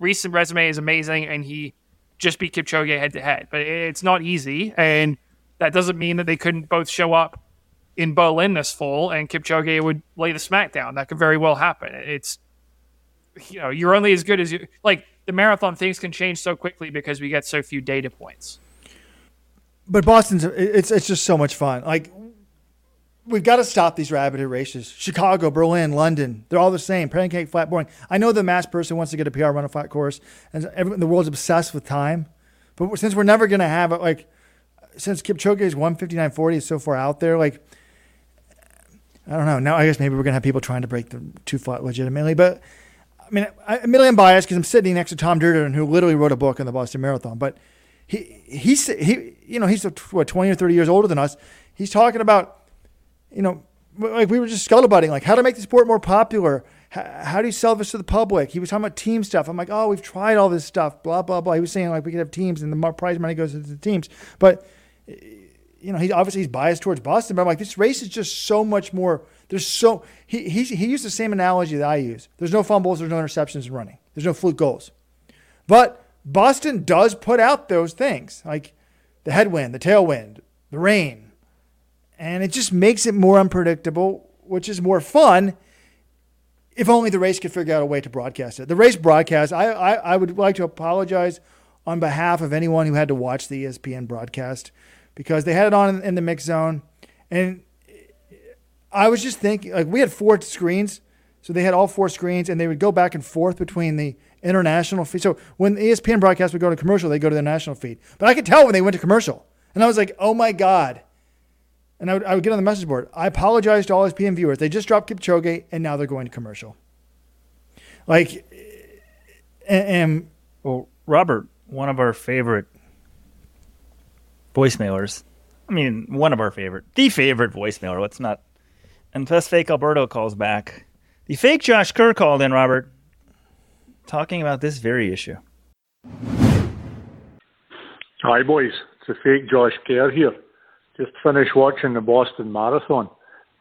recent resume is amazing, and he just beat Kipchoge head-to-head. But it's not easy, and that doesn't mean that they couldn't both show up in Berlin this fall, and Kipchoge would lay the smackdown. That could very well happen. It's, you know, you're only as good as you... Like, the marathon things can change so quickly because we get so few data points. But Boston's... It's, it's just so much fun. Like, we've got to stop these rabbit races. Chicago, Berlin, London. They're all the same. Pancake, flat, boring. I know the mass person wants to get a P R run a flat course, and everyone, the world's obsessed with time. But since we're never going to have it, like, since Kipchoge's one fifty-nine forty is so far out there, like, I don't know. Now I guess maybe we're going to have people trying to break the two flat legitimately. But, I mean, I, admittedly I'm biased because I'm sitting next to Tom Derderian, who literally wrote a book on the Boston Marathon. But he, he, he you know, he's, what, twenty or thirty years older than us. He's talking about, you know, like we were just scuttlebudding, like how to make the sport more popular. How, how do you sell this to the public? He was talking about team stuff. I'm like, oh, we've tried all this stuff, blah, blah, blah. He was saying like we could have teams and the prize money goes to the teams. But, you know, he obviously he's biased towards Boston. But I'm like, this race is just so much more. There's so he, he, he used the same analogy that I use. There's no fumbles. There's no interceptions in running. There's no fluke goals. But Boston does put out those things like the headwind, the tailwind, the rain. And it just makes it more unpredictable, which is more fun if only the race could figure out a way to broadcast it. The race broadcast, I, I, I would like to apologize on behalf of anyone who had to watch the E S P N broadcast because they had it on in, in the mix zone. And I was just thinking, like we had four screens, so they had all four screens, and they would go back and forth between the international feed. So when the E S P N broadcast would go to commercial, they go to the national feed. But I could tell when they went to commercial. And I was like, oh, my God. And I would, I would get on the message board. I apologize to all his P M viewers. They just dropped Kipchoge, and now they're going to commercial. Like, and, and well, Robert, one of our favorite voicemailers. I mean, one of our favorite, the favorite voicemailer. Let's not. And plus, fake Alberto calls back. The fake Josh Kerr called in, Robert, talking about this very issue. Hi, boys. It's the fake Josh Kerr here. Just finished watching the Boston Marathon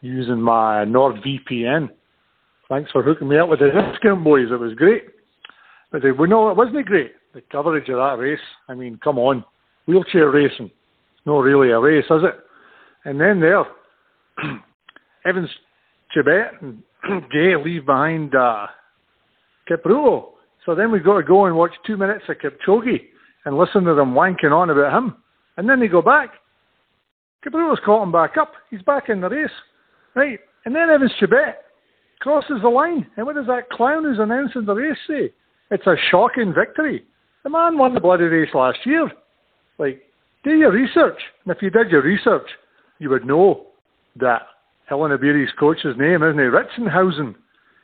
using my NordVPN. Thanks for hooking me up with the discount, boys. It was great. But they, no, it wasn't great. The coverage of that race, I mean, come on. Wheelchair racing. It's not really a race, is it? And then there, Evans Chebet and Jay leave behind uh, Kipruo. So then we've got to go and watch two minutes of Kipchoge and listen to them wanking on about him. And then they go back. Kipruo's caught him back up. He's back in the race. Right. And then Evans Chebet crosses the line. And what does that clown who's announcing the race say? It's a shocking victory. The man won the bloody race last year. Like, do your research. And if you did your research, you would know that Hellen Obiri's coach's name, isn't he? Ritzenhausen.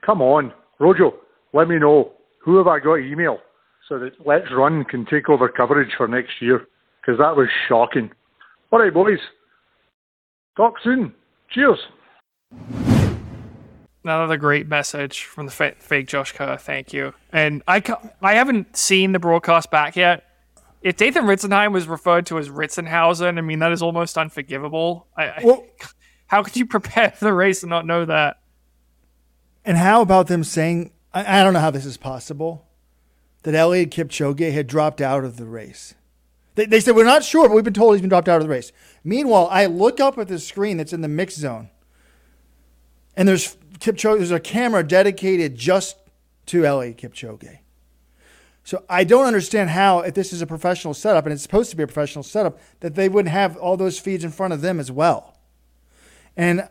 Come on, Rojo, let me know. Who have I got to email so that Let's Run can take over coverage for next year? Because that was shocking. All right, boys. Talk soon. Cheers. Another great message from the fa- fake Josh Kerr. Thank you. And I, ca- I haven't seen the broadcast back yet. If Dathan Ritzenheim was referred to as Ritzenhausen, I mean, that is almost unforgivable. I, I, well, how could you prepare for the race and not know that? And how about them saying, I, I don't know how this is possible, that Elliot Kipchoge had dropped out of the race. They, they said, we're not sure, but we've been told he's been dropped out of the race. Meanwhile, I look up at the screen that's in the mix zone, and there's Kipchoge, there's a camera dedicated just to Elliot Kipchoge. So I don't understand how, if this is a professional setup, and it's supposed to be a professional setup, that they wouldn't have all those feeds in front of them as well. And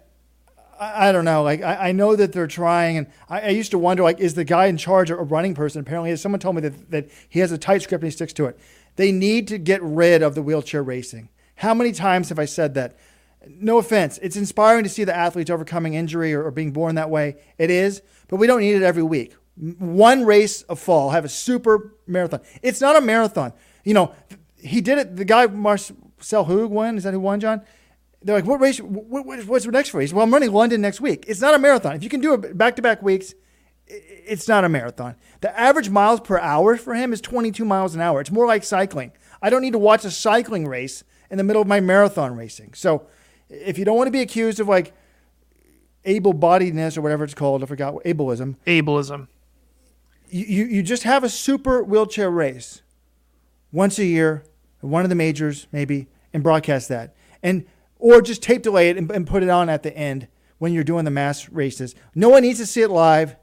I, I don't know. Like I, I know that they're trying, and I, I used to wonder, like, is the guy in charge a running person? Apparently, someone told me that, that he has a tight script and he sticks to it. They need to get rid of the wheelchair racing. How many times have I said that? No offense. It's inspiring to see the athletes overcoming injury or, or being born that way. It is, but we don't need it every week. One race a fall, have a super marathon. It's not a marathon. You know, he did it. The guy, Marcel who won, is that who won, John? They're like, what race? What, what, what's the next race? Well, I'm running London next week. It's not a marathon. If you can do it back-to-back weeks, it's not a marathon. The average miles per hour for him is twenty-two miles an hour. It's more like cycling. I don't need to watch a cycling race in the middle of my marathon racing. So if you don't want to be accused of like able-bodiedness or whatever it's called, I forgot, ableism. Ableism. You, you just have a super wheelchair race once a year, one of the majors maybe, and broadcast that. and Or just tape delay it and, and put it on at the end when you're doing the mass races. No one needs to see it live.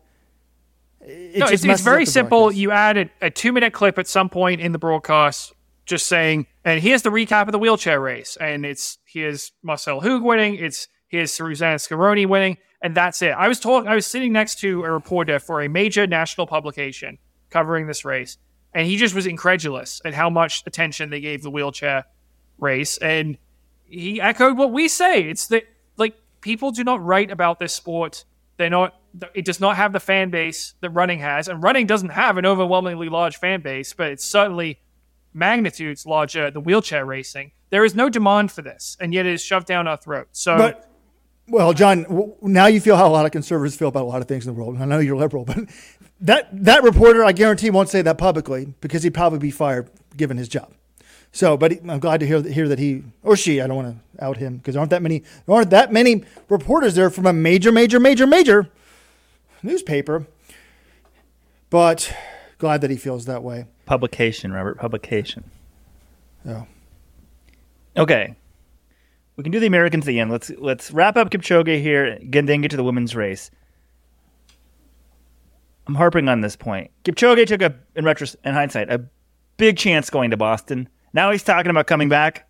It no, it's, it's very simple. Broadcast. You add a, a two-minute clip at some point in the broadcast just saying, and here's the recap of the wheelchair race. And it's here's Marcel Hoog winning. It's here's Rosanna Scaroni winning. And that's it. I was talking. I was sitting next to a reporter for a major national publication covering this race, and he just was incredulous at how much attention they gave the wheelchair race. And he echoed what we say: it's that like people do not write about this sport. They're not. It does not have the fan base that running has, and running doesn't have an overwhelmingly large fan base, but it's certainly magnitudes larger than wheelchair racing. There is no demand for this, and yet it is shoved down our throats. So. But- Well, John, now you feel how a lot of conservatives feel about a lot of things in the world. I know you're liberal, but that that reporter, I guarantee, won't say that publicly because he'd probably be fired given his job. So, but he, I'm glad to hear that, hear that he or she. I don't want to out him because there aren't that many there aren't that many reporters there from a major, major, major, major newspaper. But glad that he feels that way. Publication, Robert. Publication. Oh. Okay. We can do the Americans at the end. Let's let's wrap up Kipchoge here and then get to the women's race. I'm harping on this point. Kipchoge took, a, in retrospect, in hindsight, a big chance going to Boston. Now he's talking about coming back.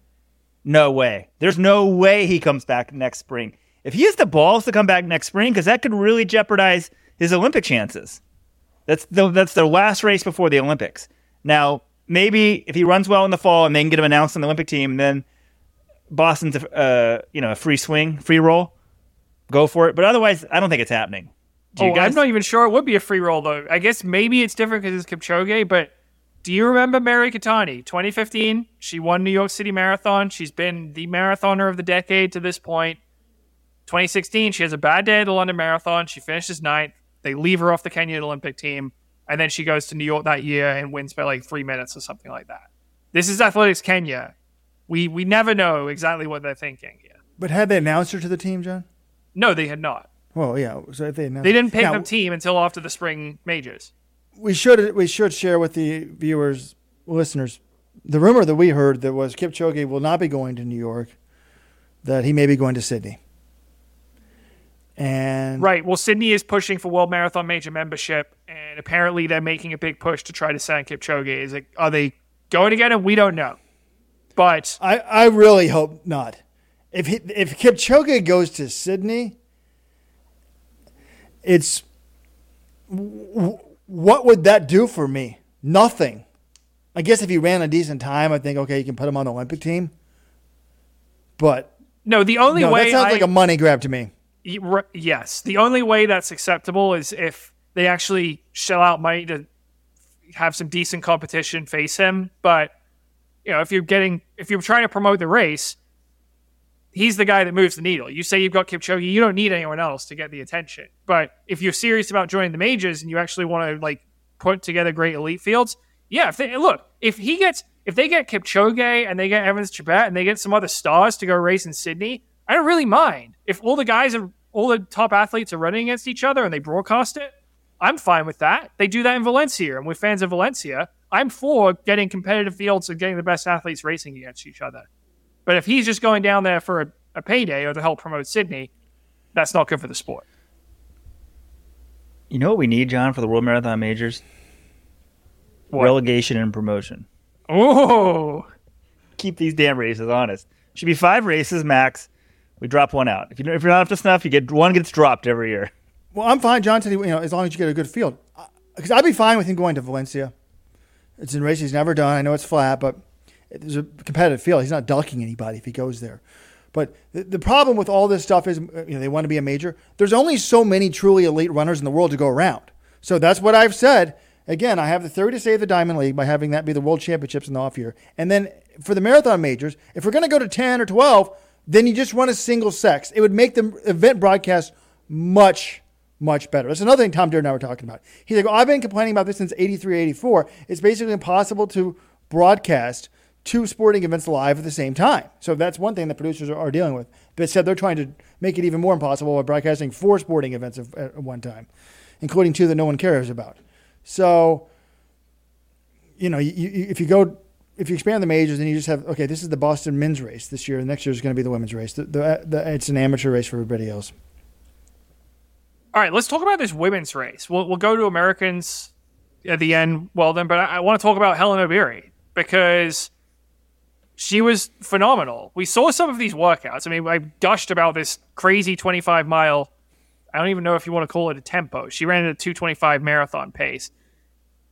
No way. There's no way he comes back next spring. If he has the balls to come back next spring, because that could really jeopardize his Olympic chances. That's the, that's their last race before the Olympics. Now, maybe if he runs well in the fall and they can get him announced on the Olympic team, then Boston's a, uh, you know, a free swing, free roll. Go for it. But otherwise, I don't think it's happening. Do you oh, guys? I'm not even sure it would be a free roll, though. I guess maybe it's different because it's Kipchoge, but do you remember Mary Catani? twenty fifteen, she won New York City Marathon. She's been the marathoner of the decade to this point. twenty sixteen, she has a bad day at the London Marathon. She finishes ninth. They leave her off the Kenyan Olympic team, and then she goes to New York that year and wins by like three minutes or something like that. This is Athletics Kenya. We we never know exactly what they're thinking here. But had they announced her to the team, John? No, they had not. Well, yeah. So if they announced they didn't pick now, a team until after the spring majors. We should we should share with the viewers, listeners, the rumor that we heard that was Kipchoge will not be going to New York, that he may be going to Sydney. And right. Well, Sydney is pushing for World Marathon Major membership, and apparently they're making a big push to try to sign Kipchoge. Is it, are they going to get him? We don't know. But I, I really hope not. If he, if Kipchoge goes to Sydney, it's w- what would that do for me? Nothing. I guess if he ran a decent time, I think, okay, you can put him on the Olympic team. But no, the only no, way that sounds I, like a money grab to me. Yes, the only way that's acceptable is if they actually shell out money to have some decent competition face him. But you know, if you're getting, if you're trying to promote the race, he's the guy that moves the needle. You say you've got Kipchoge, you don't need anyone else to get the attention. But if you're serious about joining the majors and you actually want to like put together great elite fields, yeah. If they, look, if he gets, if they get Kipchoge and they get Evans Chebet and they get some other stars to go race in Sydney, I don't really mind. If all the guys are, all the top athletes are running against each other and they broadcast it, I'm fine with that. They do that in Valencia, and we're fans of Valencia. I'm for getting competitive fields and getting the best athletes racing against each other. But if he's just going down there for a, a payday or to help promote Sydney, that's not good for the sport. You know what we need, John, for the World Marathon Majors? What? Relegation and promotion. Oh! Keep these damn races honest. Should be five races max. We drop one out. If, you, if you're not up to snuff, you get one gets dropped every year. Well, I'm fine, Johnson, you know, as long as you get a good field. Because I'd be fine with him going to Valencia. It's a race he's never done. I know it's flat, but there's a competitive field. He's not ducking anybody if he goes there. But the, the problem with all this stuff is, you know, they want to be a major. There's only so many truly elite runners in the world to go around. So that's what I've said. Again, I have the theory to save the Diamond League by having that be the World Championships in the off year. And then for the marathon majors, if we're going to go to ten or twelve, then you just run a single sex. It would make the event broadcast much much better. That's another thing Tom Dearden and I were talking about. He's like, well, I've been complaining about this since eighty-three, eighty-four. It's basically impossible to broadcast two sporting events live at the same time. So that's one thing that producers are, are dealing with. But said they're trying to make it even more impossible by broadcasting four sporting events of, at one time, including two that no one cares about. So, you know, you, you, if you go, if you expand the majors, then you just have, okay, this is the Boston men's race this year. The next year is going to be the women's race. The, the, the, it's an amateur race for everybody else. All right, let's talk about this women's race. We'll we'll go to Americans at the end, Weldon, but I, I want to talk about Hellen Obiri because she was phenomenal. We saw some of these workouts. I mean, I gushed about this crazy twenty-five mile. I don't even know if you want to call it a tempo. She ran at a two twenty-five marathon pace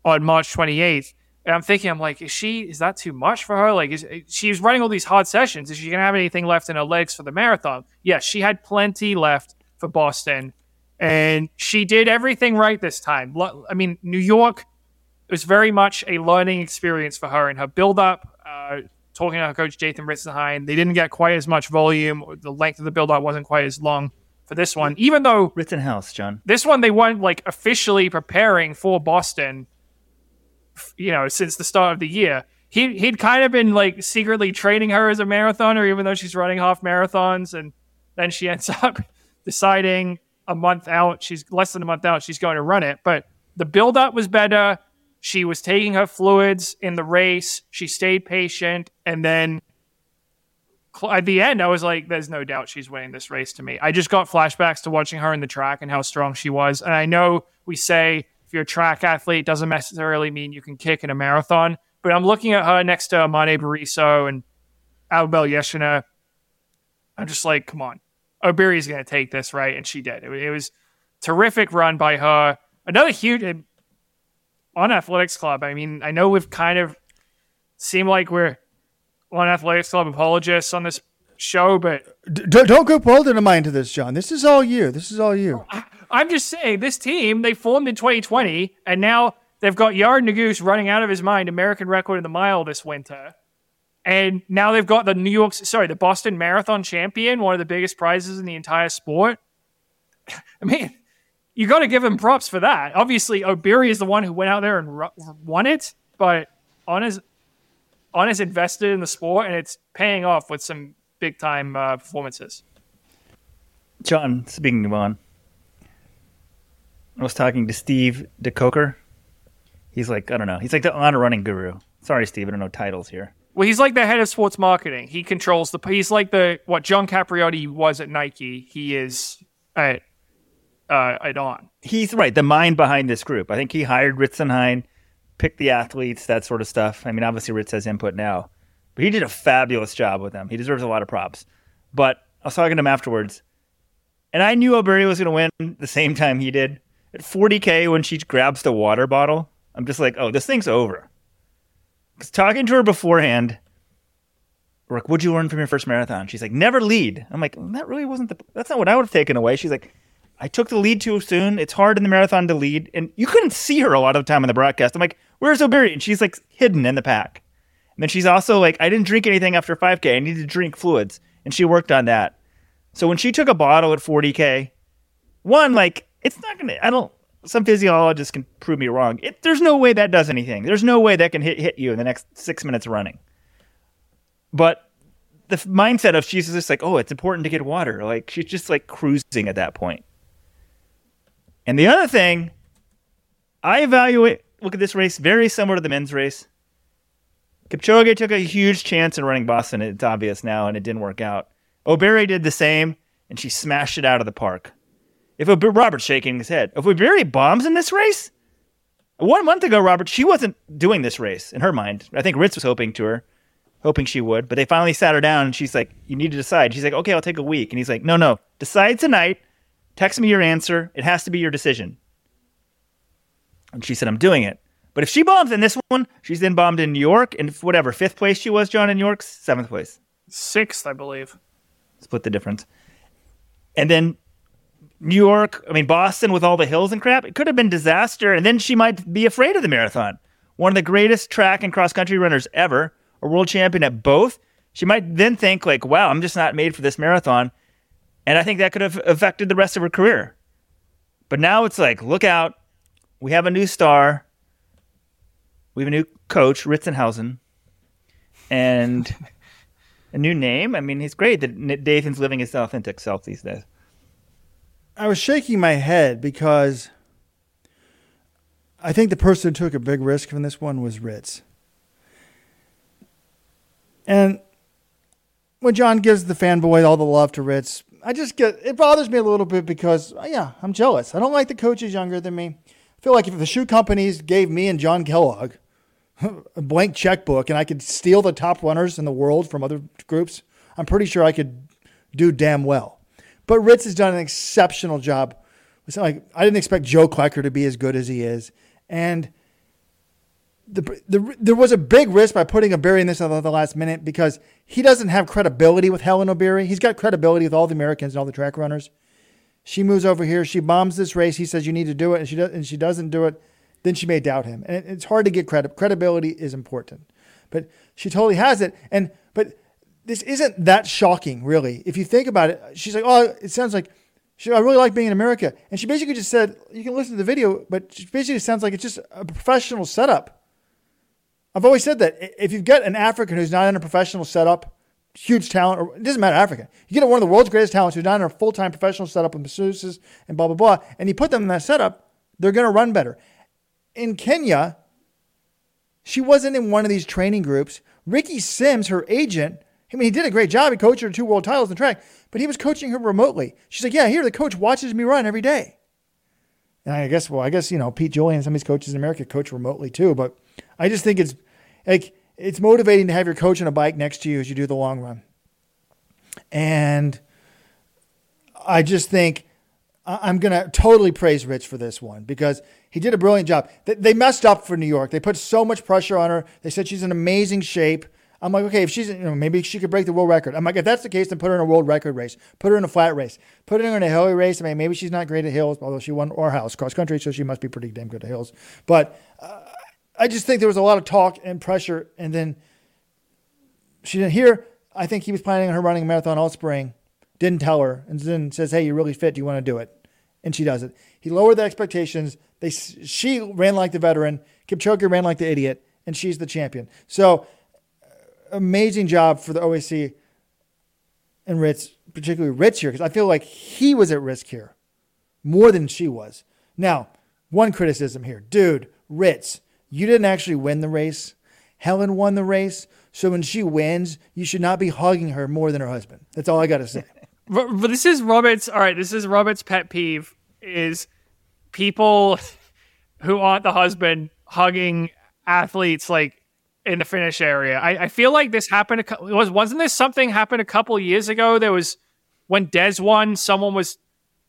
on March twenty-eighth, and I'm thinking, I'm like, is she is that too much for her? Like, is, she's running all these hard sessions. Is she gonna have anything left in her legs for the marathon? Yes, she had plenty left for Boston. And she did everything right this time. I mean, New York was very much a learning experience for her and her build-up. Uh, talking to her coach, Dathan Ritzenheim, they didn't get quite as much volume. The length of the build-up wasn't quite as long for this one. Even though... Ritzenhouse, John. This one, they weren't like officially preparing for Boston, you know, since the start of the year. He, he'd kind of been like secretly training her as a marathoner, even though she's running half marathons. And then she ends up deciding... a month out, she's less than a month out, she's going to run it. But the build-up was better. She was taking her fluids in the race. She stayed patient. And then at the end, I was like, there's no doubt she's winning this race to me. I just got flashbacks to watching her in the track and how strong she was. And I know we say if you're a track athlete, it doesn't necessarily mean you can kick in a marathon. But I'm looking at her next to Amane Beriso and Ababel Yeshaneh. I'm just like, come on. Obiri's going to take this, right? And she did. It, it was terrific run by her. Another huge... On Athletics Club, I mean, I know we've kind of seemed like we're on Athletics Club apologists on this show, but... Don't, don't go bold in mind to this, John. This is all you. This is all you. I, I'm just saying, this team, they formed in twenty twenty, and now they've got Yared Nuguse running out of his mind, American record in the mile this winter. And now they've got the New York, sorry, the Boston Marathon champion, one of the biggest prizes in the entire sport. I mean, you got to give him props for that. Obviously, Obiri is the one who went out there and won it, but Anna's, Anna's invested in the sport, and it's paying off with some big-time uh, performances. John, speaking of Anna, I was talking to Steve DeCoker. He's like, I don't know. He's like the Anna running guru. Sorry, Steve, I don't know titles here. Well, he's like the head of sports marketing. He controls the... He's like the what John Capriotti was at Nike. He is at, uh, at On. He's right. The mind behind this group. I think he hired Ritzenheim, picked the athletes, that sort of stuff. I mean, obviously, Ritz has input now. But he did a fabulous job with them. He deserves a lot of props. But I was talking to him afterwards. And I knew Obiri was going to win the same time he did. At forty K, when she grabs the water bottle, I'm just like, oh, this thing's over. Because talking to her beforehand, we're like, what'd you learn from your first marathon? She's like, never lead. I'm like, that really wasn't the, that's not what I would have taken away. She's like, I took the lead too soon. It's hard in the marathon to lead. And you couldn't see her a lot of the time in the broadcast. I'm like, where's Obiri? And she's like hidden in the pack. And then she's also like, I didn't drink anything after five K. I needed to drink fluids. And she worked on that. So when she took a bottle at forty K, one, like, it's not going to, I don't, some physiologists can prove me wrong. It, there's no way that does anything. There's no way that can hit, hit you in the next six minutes running. But the mindset of she's just like, oh, it's important to get water. Like, she's just like cruising at that point. And the other thing, I evaluate, look at this race, very similar to the men's race. Kipchoge took a huge chance in running Boston. It's obvious now, and it didn't work out. Obiri did the same, and she smashed it out of the park. If Ob- Robert's shaking his head. If Obiri bombs in this race, one month ago, Robert, she wasn't doing this race in her mind. I think Ritz was hoping to her, hoping she would. But they finally sat her down, and she's like, you need to decide. She's like, okay, I'll take a week. And he's like, no, no, decide tonight. Text me your answer. It has to be your decision. And she said, I'm doing it. But if she bombs in this one, she's then bombed in New York. And whatever, fifth place she was, John, in New York, seventh place. Sixth, I believe. Split the difference. And then New York, I mean, Boston with all the hills and crap, it could have been disaster. And then she might be afraid of the marathon. One of the greatest track and cross-country runners ever, a world champion at both. She might then think like, wow, I'm just not made for this marathon. And I think that could have affected the rest of her career. But now it's like, look out. We have a new star. We have a new coach, Ritzenhausen. And a new name. I mean, it's great that Dathan's living his authentic self these days. I was shaking my head because I think the person who took a big risk in this one was Ritz. And when John gives the fanboy all the love to Ritz, I just get, it bothers me a little bit because, yeah, I'm jealous. I don't like the coaches younger than me. I feel like if the shoe companies gave me and John Kellogg a blank checkbook and I could steal the top runners in the world from other groups, I'm pretty sure I could do damn well. But Ritz has done an exceptional job. It's like I didn't expect Joe Klecker to be as good as he is. And the, the there was a big risk by putting Obiri in this at the last minute because he doesn't have credibility with Hellen Obiri. He's got credibility with all the Americans and all the track runners. She moves over here. She bombs this race. He says, you need to do it. And she does, and she doesn't do it. Then she may doubt him. And it, it's hard to get credit. Credibility is important. But she totally has it. And But this isn't that shocking, really. If you think about it, she's like, oh, it sounds like, she, I really like being in America. And she basically just said, you can listen to the video, but she basically sounds like it's just a professional setup. I've always said that if you've got an African who's not in a professional setup, huge talent, or it doesn't matter, African, you get one of the world's greatest talents who's not in a full-time professional setup with masseuses and blah, blah, blah, and you put them in that setup, they're going to run better. In Kenya, she wasn't in one of these training groups. Ricky Sims, her agent, I mean, he did a great job. He coached her to two world titles in track, but he was coaching her remotely. She's like, yeah, here, the coach watches me run every day. And I guess, well, I guess, you know, Pete Julian, some of these coaches in America coach remotely too, but I just think it's, like, it's motivating to have your coach on a bike next to you as you do the long run. And I just think I'm going to totally praise Ritz for this one because he did a brilliant job. They messed up for New York. They put so much pressure on her. They said she's in amazing shape. I'm like, okay, if she's, you know, maybe she could break the world record. I'm like, if that's the case, then put her in a world record race. Put her in a flat race. Put her in a hilly race. I mean, maybe she's not great at hills, although she won or house cross country, so she must be pretty damn good at hills. But uh, I just think there was a lot of talk and pressure, and then she didn't hear. I think he was planning on her running a marathon all spring, didn't tell her, and then says, hey, you're really fit. Do you want to do it? And she does it. He lowered the expectations. They, she ran like the veteran. Kipchoge ran like the idiot, and she's the champion. So amazing job for the O A C and Ritz, particularly Ritz here, because I feel like he was at risk here more than she was. Now, one criticism here. Dude, Ritz, you didn't actually win the race. Hellen won the race. So when she wins, you should not be hugging her more than her husband. That's all I got to say. But this is Robert's. All right. This is Robert's pet peeve is people who aren't the husband hugging athletes like in the finish area. I, I feel like this happened. A, was, wasn't this something happened a couple years ago? There was when Des won, someone was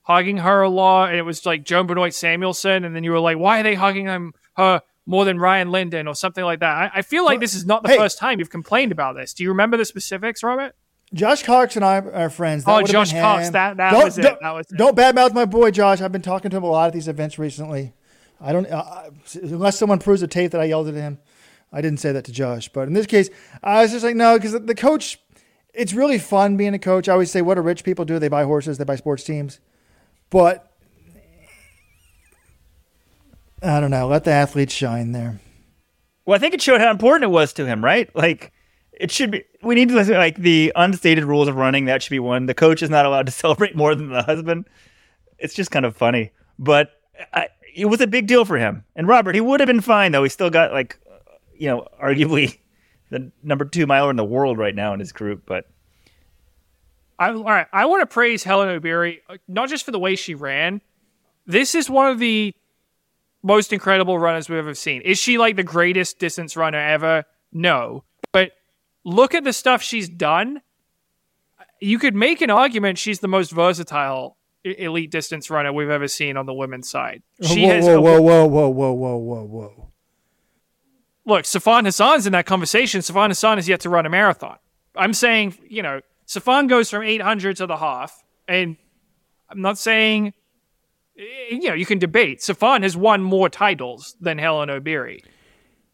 hugging her a lot, and it was like Joan Benoit Samuelson, and then you were like, why are they hugging him, her more than Ryan Linden or something like that? I, I feel like this is not the hey. first time you've complained about this. Do you remember the specifics, Robert? Josh Cox and I are friends. That oh, Josh Cox, that, that, was it. that was it. Don't badmouth my boy, Josh. I've been talking to him a lot at these events recently. I don't, uh, unless someone proves a tape that I yelled at him. I didn't say that to Josh, but in this case, I was just like, no, because the coach, it's really fun being a coach. I always say, what do rich people do? They buy horses, they buy sports teams. But I don't know. Let the athletes shine there. Well, I think it showed how important it was to him, right? Like, it should be, we need to listen to like the unstated rules of running. That should be one. The coach is not allowed to celebrate more than the husband. It's just kind of funny, but I, it was a big deal for him. And Robert, he would have been fine though. He still got like, you know, arguably the number two miler in the world right now in his group. But I, all right, I want to praise Hellen Obiri, not just for the way she ran. This is one of the most incredible runners we've ever seen. Is she like the greatest distance runner ever? No, but look at the stuff she's done. You could make an argument she's the most versatile elite distance runner we've ever seen on the women's side. She whoa, has whoa, whoa, whoa, whoa, whoa, whoa, whoa, whoa. Look, Safan Hassan's in that conversation. Safan Hassan has yet to run a marathon. I'm saying, you know, Safan goes from eight hundred to the half, and I'm not saying, you know, you can debate. Safan has won more titles than Hellen Obiri.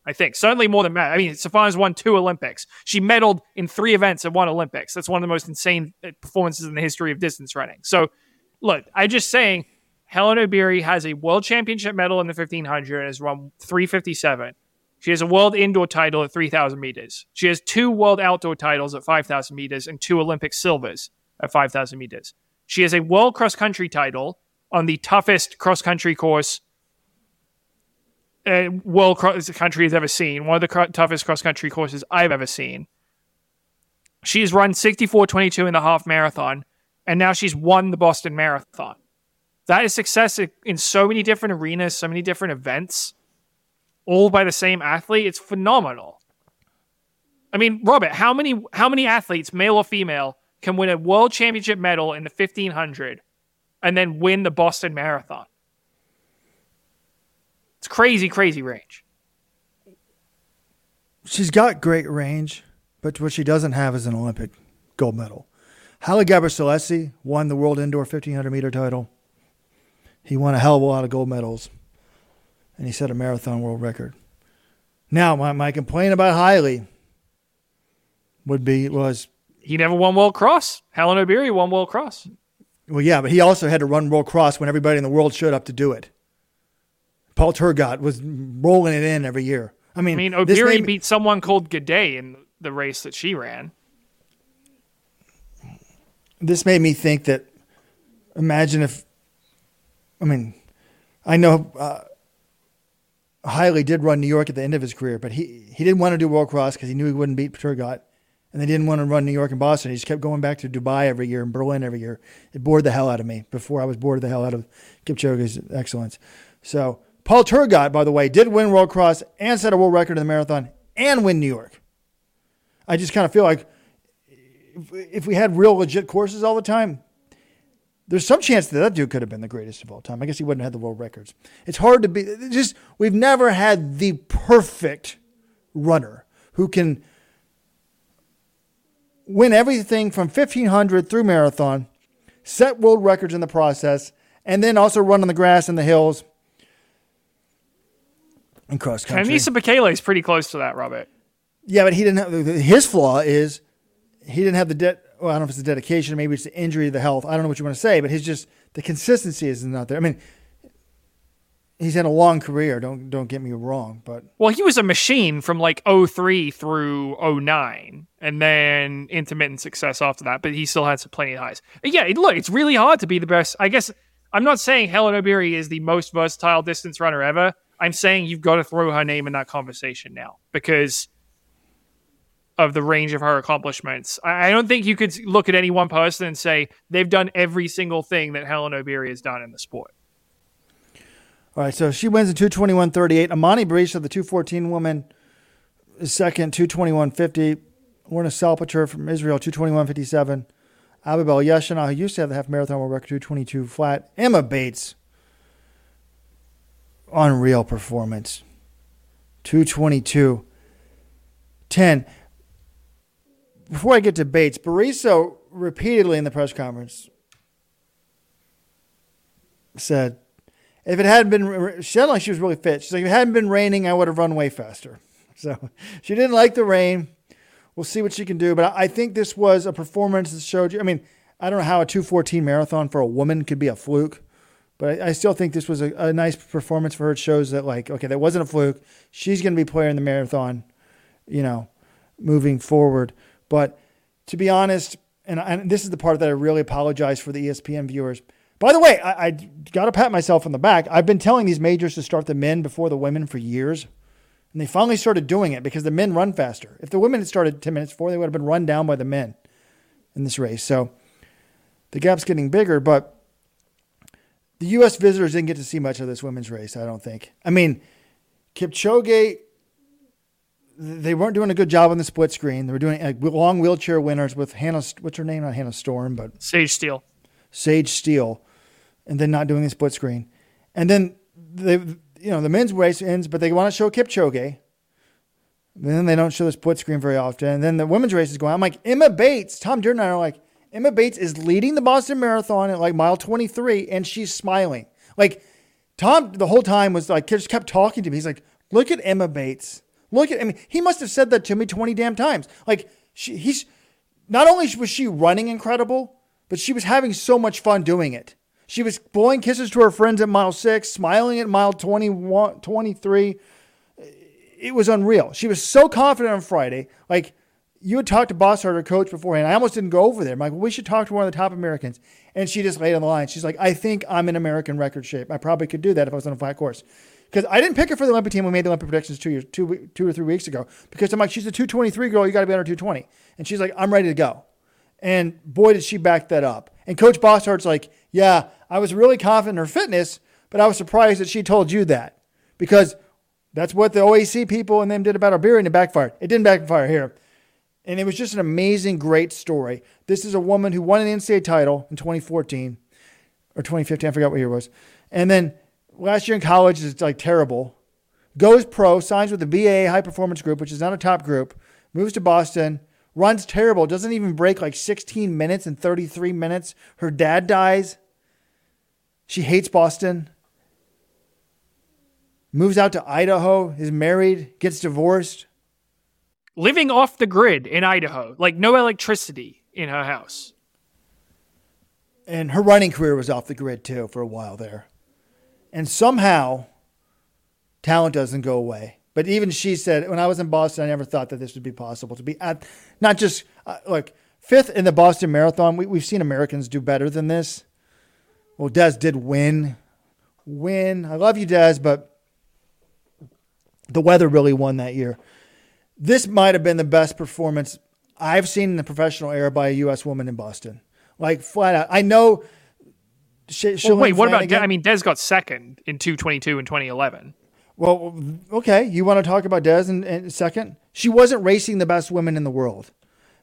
I think. Certainly more than Matt. I mean, Safan's won two Olympics. She medaled in three events and won Olympics. That's one of the most insane performances in the history of distance running. So, look, I'm just saying, Hellen Obiri has a world championship medal in the fifteen hundred and has run three fifty-seven. She has a world indoor title at three thousand meters. She has two world outdoor titles at five thousand meters and two Olympic silvers at five thousand meters. She has a world cross-country title on the toughest cross-country course Uh, world cross country has ever seen, one of the cr- toughest cross country courses I've ever seen. She's run sixty-four twenty-two in the half marathon, and now she's won the Boston Marathon. That is success in so many different arenas, so many different events, all by the same athlete. It's phenomenal. I mean, Robert, how many how many athletes, male or female, can win a world championship medal in the fifteen hundred and then win the Boston Marathon? It's crazy, crazy range. She's got great range, but what she doesn't have is an Olympic gold medal. Haile Gebrselassie won the world indoor fifteen hundred meter title. He won a hell of a lot of gold medals, and he set a marathon world record. Now, my, my complaint about Haile would be was he never won world cross. Hellen Obiri won world cross. Well, yeah, but he also had to run world cross when everybody in the world showed up to do it. Paul Turgot was rolling it in every year. I mean, I mean Obiri name... beat someone called Gaudet in the race that she ran. This made me think that, imagine if, I mean, I know uh, Haile did run New York at the end of his career, but he, he didn't want to do World Cross because he knew he wouldn't beat Turgot, and they didn't want to run New York and Boston. He just kept going back to Dubai every year and Berlin every year. It bored the hell out of me before I was bored the hell out of Kipchoge's excellence. So, Paul Turgot, by the way, did win World Cross and set a world record in the marathon and win New York. I just kind of feel like if we had real legit courses all the time, there's some chance that that dude could have been the greatest of all time. I guess he wouldn't have had the world records. It's hard to be. Just we've never had the perfect runner who can win everything from fifteen hundred through marathon, set world records in the process, and then also run on the grass in the hills. And cross country. Anissa Bekele is pretty close to that, Robert. Yeah, but he didn't have his flaw is he didn't have the de- well, I don't know if it's the dedication, maybe it's the injury, the health. I don't know what you want to say, but his just the consistency is not there. I mean, he's had a long career. Don't don't get me wrong, but well, he was a machine from like oh three through oh nine, and then intermittent success after that. But he still had some plenty of highs. But yeah, look, it's really hard to be the best. I guess I'm not saying Hellen Obiri is the most versatile distance runner ever. I'm saying you've got to throw her name in that conversation now because of the range of her accomplishments. I don't think you could look at any one person and say they've done every single thing that Hellen Obiri has done in the sport. All right, so she wins in two twenty-one thirty-eight. Amane Beriso, the two fourteen woman, is second, two twenty-one fifty. Orna Salpeter from Israel, two twenty-one fifty-seven. Ababel Yeshaneh, who used to have the half marathon world record, two twenty-two flat. Emma Bates, unreal performance, two twenty-two ten. Before I get to Bates, Beriso repeatedly in the press conference said, if it hadn't been, she sounded like she was really fit. She's like, if it hadn't been raining, I would have run way faster. So she didn't like the rain. We'll see what she can do. But I think this was a performance that showed you, I mean, I don't know how a two fourteen marathon for a woman could be a fluke, but I, I still think this was a, a nice performance for her. It shows that, like, okay, that wasn't a fluke. She's going to be playing the marathon, you know, moving forward. But to be honest, and, I, and this is the part that I really apologize for the E S P N viewers. By the way, I, I got to pat myself on the back. I've been telling these majors to start the men before the women for years, and they finally started doing it because the men run faster. If the women had started ten minutes before, they would have been run down by the men in this race. So the gap's getting bigger, but the U S visitors didn't get to see much of this women's race, I don't think. I mean, Kipchoge, they weren't doing a good job on the split screen. They were doing like long wheelchair winners with Hannah, what's her name? Not Hannah Storm, but Sage Steele. Sage Steele, and then not doing the split screen. And then, they, you know, the men's race ends, but they want to show Kipchoge. And then they don't show the split screen very often. And then the women's race is going. I'm like, Emma Bates, Tom Dearden and I are like, Emma Bates is leading the Boston Marathon at like mile twenty-three, and she's smiling. Like, Tom the whole time was like, just kept talking to me. He's like, look at Emma Bates. Look at, I mean, he must have said that to me twenty damn times. Like, she, he's, not only was she running incredible, but she was having so much fun doing it. She was blowing kisses to her friends at mile six, smiling at mile twenty-one, twenty-three. It was unreal. She was so confident on Friday. Like, you had talked to Bossard, her coach, beforehand. I almost didn't go over there. I'm like, well, we should talk to one of the top Americans. And she just laid on the line. She's like, I think I'm in American record shape. I probably could do that if I was on a flat course. Because I didn't pick her for the Olympic team. We made the Olympic predictions two, years, two, two or three weeks ago. Because I'm like, she's a two twenty-three girl. You got to be under two twenty. And she's like, I'm ready to go. And boy, did she back that up. And Coach Bossard's like, yeah, I was really confident in her fitness, but I was surprised that she told you that. Because that's what the O A C people and them did about Obiri, and it backfired. It didn't backfire here. And it was just an amazing, great story. This is a woman who won an N C A A title in twenty fourteen or twenty fifteen. I forgot what year it was. And then last year in college, it's like terrible. Goes pro, signs with the B A A High Performance Group, which is not a top group, moves to Boston, runs terrible. Doesn't even break like sixteen minutes and thirty-three minutes. Her dad dies. She hates Boston. Moves out to Idaho. Is married. Gets divorced. Living off the grid in Idaho. Like no electricity in her house. And her running career was off the grid too for a while there. And somehow talent doesn't go away. But even she said, when I was in Boston, I never thought that this would be possible to be at not just uh, like fifth in the Boston Marathon. We, we've seen Americans do better than this. Well, Des did win, win. I love you, Des, but the weather really won that year. This might have been the best performance I've seen in the professional era by a U S woman in Boston. Like flat out. I know. She, well, wait, what about? De- I mean, Des got second in two twenty-two in twenty eleven. Well, okay, you want to talk about Des in, in a second? She wasn't racing the best women in the world.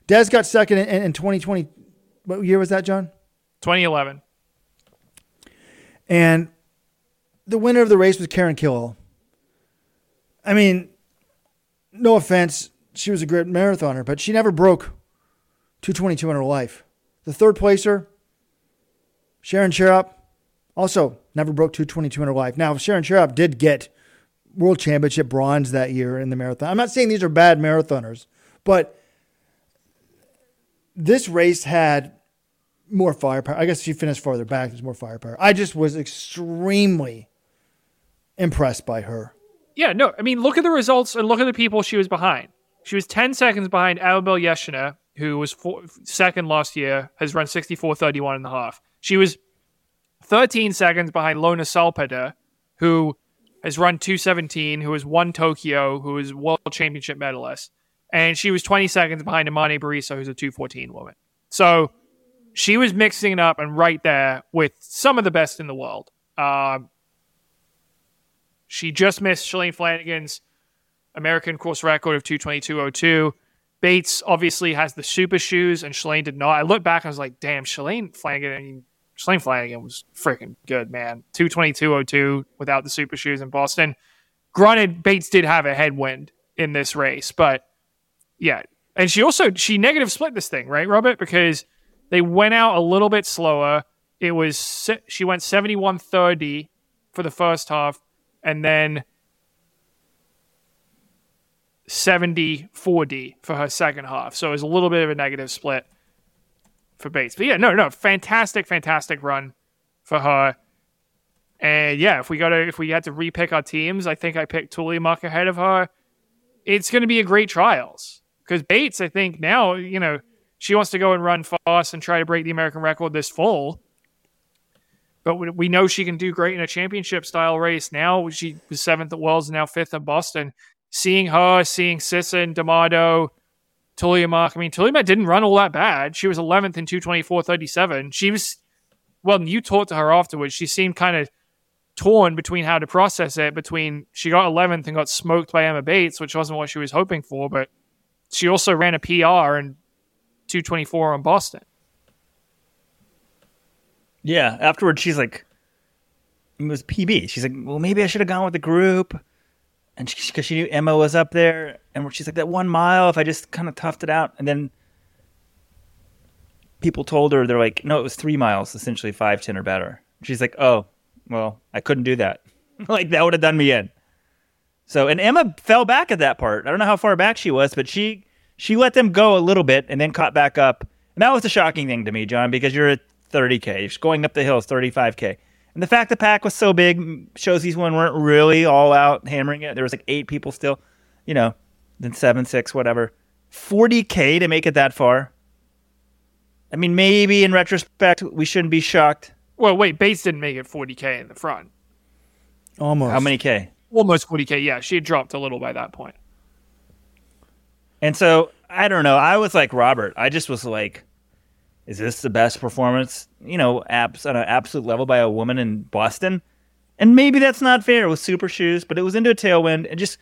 Des got second in, in twenty twenty. What year was that, John? twenty eleven. And the winner of the race was Karen Killall. I mean, no offense, she was a great marathoner, but she never broke two twenty-two in her life. The third placer, Sharon Cherop, also never broke two twenty-two in her life. Now, Sharon Cherop did get World Championship bronze that year in the marathon. I'm not saying these are bad marathoners, but this race had more firepower. I guess she finished farther back. There's more firepower. I just was extremely impressed by her. Yeah, no, I mean, look at the results and look at the people she was behind. She was ten seconds behind Ababel Yeshaneh, who was four, second last year, has run sixty-four thirty-one and a half. She was thirteen seconds behind Lona Salpeter, who has run two seventeen, who has won Tokyo, who is world championship medalist. And she was twenty seconds behind Amane Beriso, who's a two fourteen woman. So she was mixing it up and right there with some of the best in the world. Uh, she just missed Shalane Flanagan's American course record of two twenty-two oh two. Bates obviously has the super shoes, and Shalane did not. I looked back and I was like, damn, Shalane Flanagan, I mean, Shalane Flanagan was freaking good, man. two twenty-two oh two without the super shoes in Boston. Granted, Bates did have a headwind in this race, but yeah. And she also, she negative split this thing, right, Robert? Because they went out a little bit slower. It was, she went seventy-one thirty for the first half and then seventy forty for her second half. So it was a little bit of a negative split for Bates. But yeah, no, no, fantastic, fantastic run for her. And yeah, if we got to, if we had to repick our teams, I think I picked Tulimark ahead of her. It's going to be a great trials because Bates, I think now, you know, she wants to go and run fast and try to break the American record this fall. But we know she can do great in a championship style race. Now she was seventh at Worlds and now fifth at Boston. Seeing her, seeing Sisson, D'Amato, Tulimark. I mean, Tulimark didn't run all that bad. She was eleventh in two twenty-four thirty-seven. She was, well, you talked to her afterwards. She seemed kind of torn between how to process it, between she got eleventh and got smoked by Emma Bates, which wasn't what she was hoping for, but she also ran a P R in two twenty-four on Boston. Yeah, afterwards she's like, it was P B. She's like, well, maybe I should have gone with the group. And she, because she knew Emma was up there, and she's like, that one mile, if I just kind of toughed it out. And then people told her, they're like, no, it was three miles, essentially five, ten or better. She's like, oh, well, I couldn't do that. Like, that would have done me in. So, and Emma fell back at that part. I don't know how far back she was, but she she let them go a little bit and then caught back up. And that was the shocking thing to me, John, because you're a thirty K. She's going up the hills, thirty-five K. And the fact the pack was so big shows these women weren't really all out hammering it. There was like eight people still, you know, then seven, six, whatever. forty K to make it that far. I mean, maybe in retrospect, we shouldn't be shocked. Well, wait, Bates didn't make it forty K in the front. Almost. How many K? Almost forty K, yeah. She had dropped a little by that point. And so, I don't know. I was like Robert. I just was like, is this the best performance, you know, abs- on an absolute level by a woman in Boston? And maybe that's not fair with super shoes, but it was into a tailwind. And just,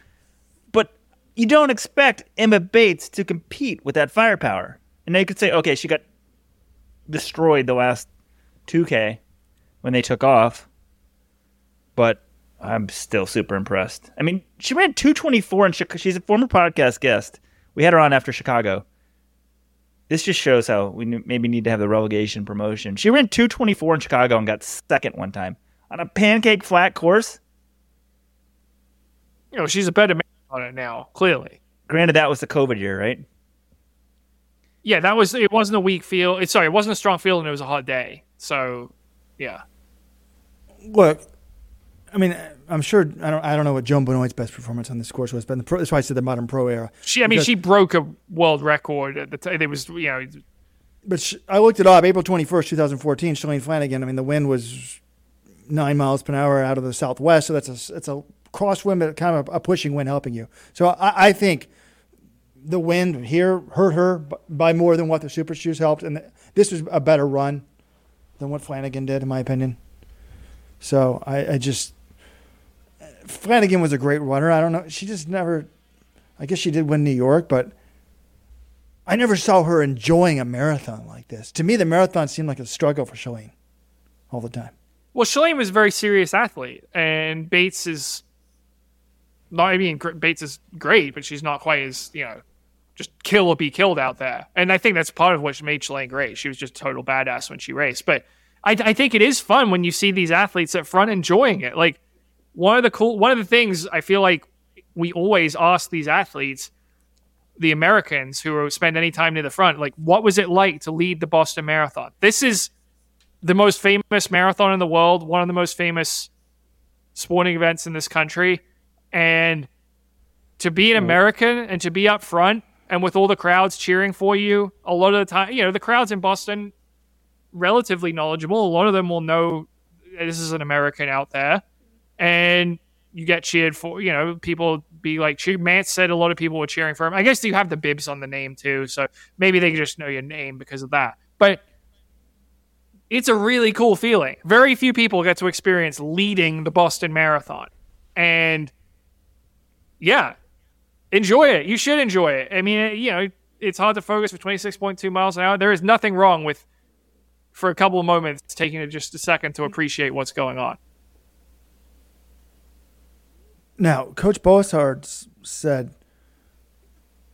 but you don't expect Emma Bates to compete with that firepower. And they could say, okay, she got destroyed the last two K when they took off. But I'm still super impressed. I mean, she ran two twenty-four, and Chicago. She's a former podcast guest. We had her on after Chicago. This just shows how we maybe need to have the relegation promotion. She ran two twenty-four in Chicago and got second one time on a pancake flat course. You know, she's a better man on it now, clearly. Granted, that was the COVID year, right? Yeah, that was. It wasn't a weak field. It's, sorry, it wasn't a strong field, and it was a hot day. So, yeah. Look, I mean, I'm sure I don't. I don't know what Joan Benoit's best performance on this course was, but in the pro, that's why I said the modern pro era. She, I mean, because, she broke a world record at the time. It was, you know. But she, I looked it up. April twenty-first, twenty fourteen. Shalane Flanagan. I mean, the wind was nine miles per hour out of the southwest, so that's a it's a crosswind, but kind of a pushing wind helping you. So I, I think the wind here hurt her by more than what the super shoes helped, and the, this was a better run than what Flanagan did, in my opinion. So I, I just. Flanagan was a great runner. I don't know. She just never, I guess she did win New York, but I never saw her enjoying a marathon like this. To me, the marathon seemed like a struggle for Shalane all the time. Well, Shalane was a very serious athlete, and Bates is not, I mean, Bates is great, but she's not quite as, you know, just kill or be killed out there. And I think that's part of what made Shalane great. She was just a total badass when she raced. But I, I think it is fun when you see these athletes up front enjoying it. Like, One of the cool, one of the things I feel like we always ask these athletes, the Americans who spend any time near the front, like, what was it like to lead the Boston Marathon? This is the most famous marathon in the world, one of the most famous sporting events in this country. And to be an American and to be up front and with all the crowds cheering for you, a lot of the time, you know, the crowds in Boston, relatively knowledgeable. A lot of them will know this is an American out there. And you get cheered for, you know, people be like, Mantz said a lot of people were cheering for him. I guess you have the bibs on the name too, so maybe they just know your name because of that. But it's a really cool feeling. Very few people get to experience leading the Boston Marathon. And yeah, enjoy it. You should enjoy it. I mean, you know, it's hard to focus for twenty-six point two miles an hour. There is nothing wrong with, for a couple of moments, taking just a second to appreciate what's going on. Now, Coach Bossard said,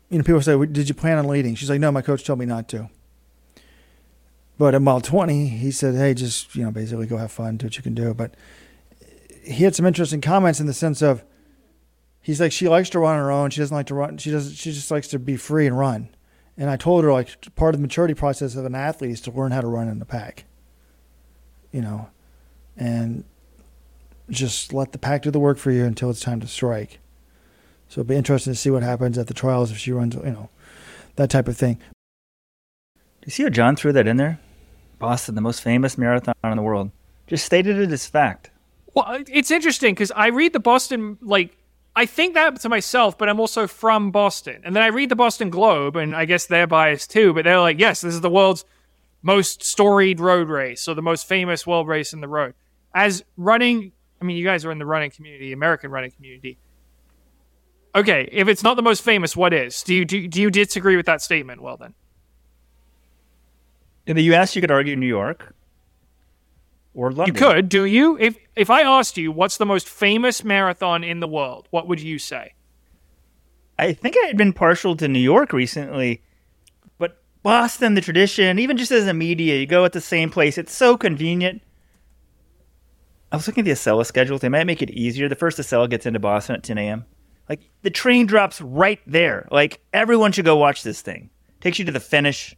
you know, people say, did you plan on leading? She's like, no, my coach told me not to. But at mile twenty, he said, hey, just, you know, basically go have fun, do what you can do. But he had some interesting comments in the sense of, he's like, she likes to run on her own. She doesn't like to run. She doesn't. She just likes to be free and run. And I told her, like, part of the maturity process of an athlete is to learn how to run in the pack, you know, and just let the pack do the work for you until it's time to strike. So it'll be interesting to see what happens at the trials if she runs, you know, that type of thing. Do you see how John threw that in there? Boston, the most famous marathon in the world, just stated it as fact. Well, it's interesting because I read the Boston, like, I think that to myself, but I'm also from Boston. And then I read the Boston Globe, and I guess they're biased too, but they're like, yes, this is the world's most storied road race, so the most famous world race in the road. As running, I mean, you guys are in the running community, American running community. Okay, if it's not the most famous, what is? Do you do, do you disagree with that statement, Weldon? In the U S, you could argue New York or London. You could, do you? If if I asked you what's the most famous marathon in the world, what would you say? I think I had been partial to New York recently, but Boston, the tradition, even just as a media, you go at the same place. It's so convenient. I was looking at the Acela schedule. They might make it easier. The first Acela gets into Boston at ten a.m. Like, the train drops right there. Like, everyone should go watch this thing. Takes you to the finish.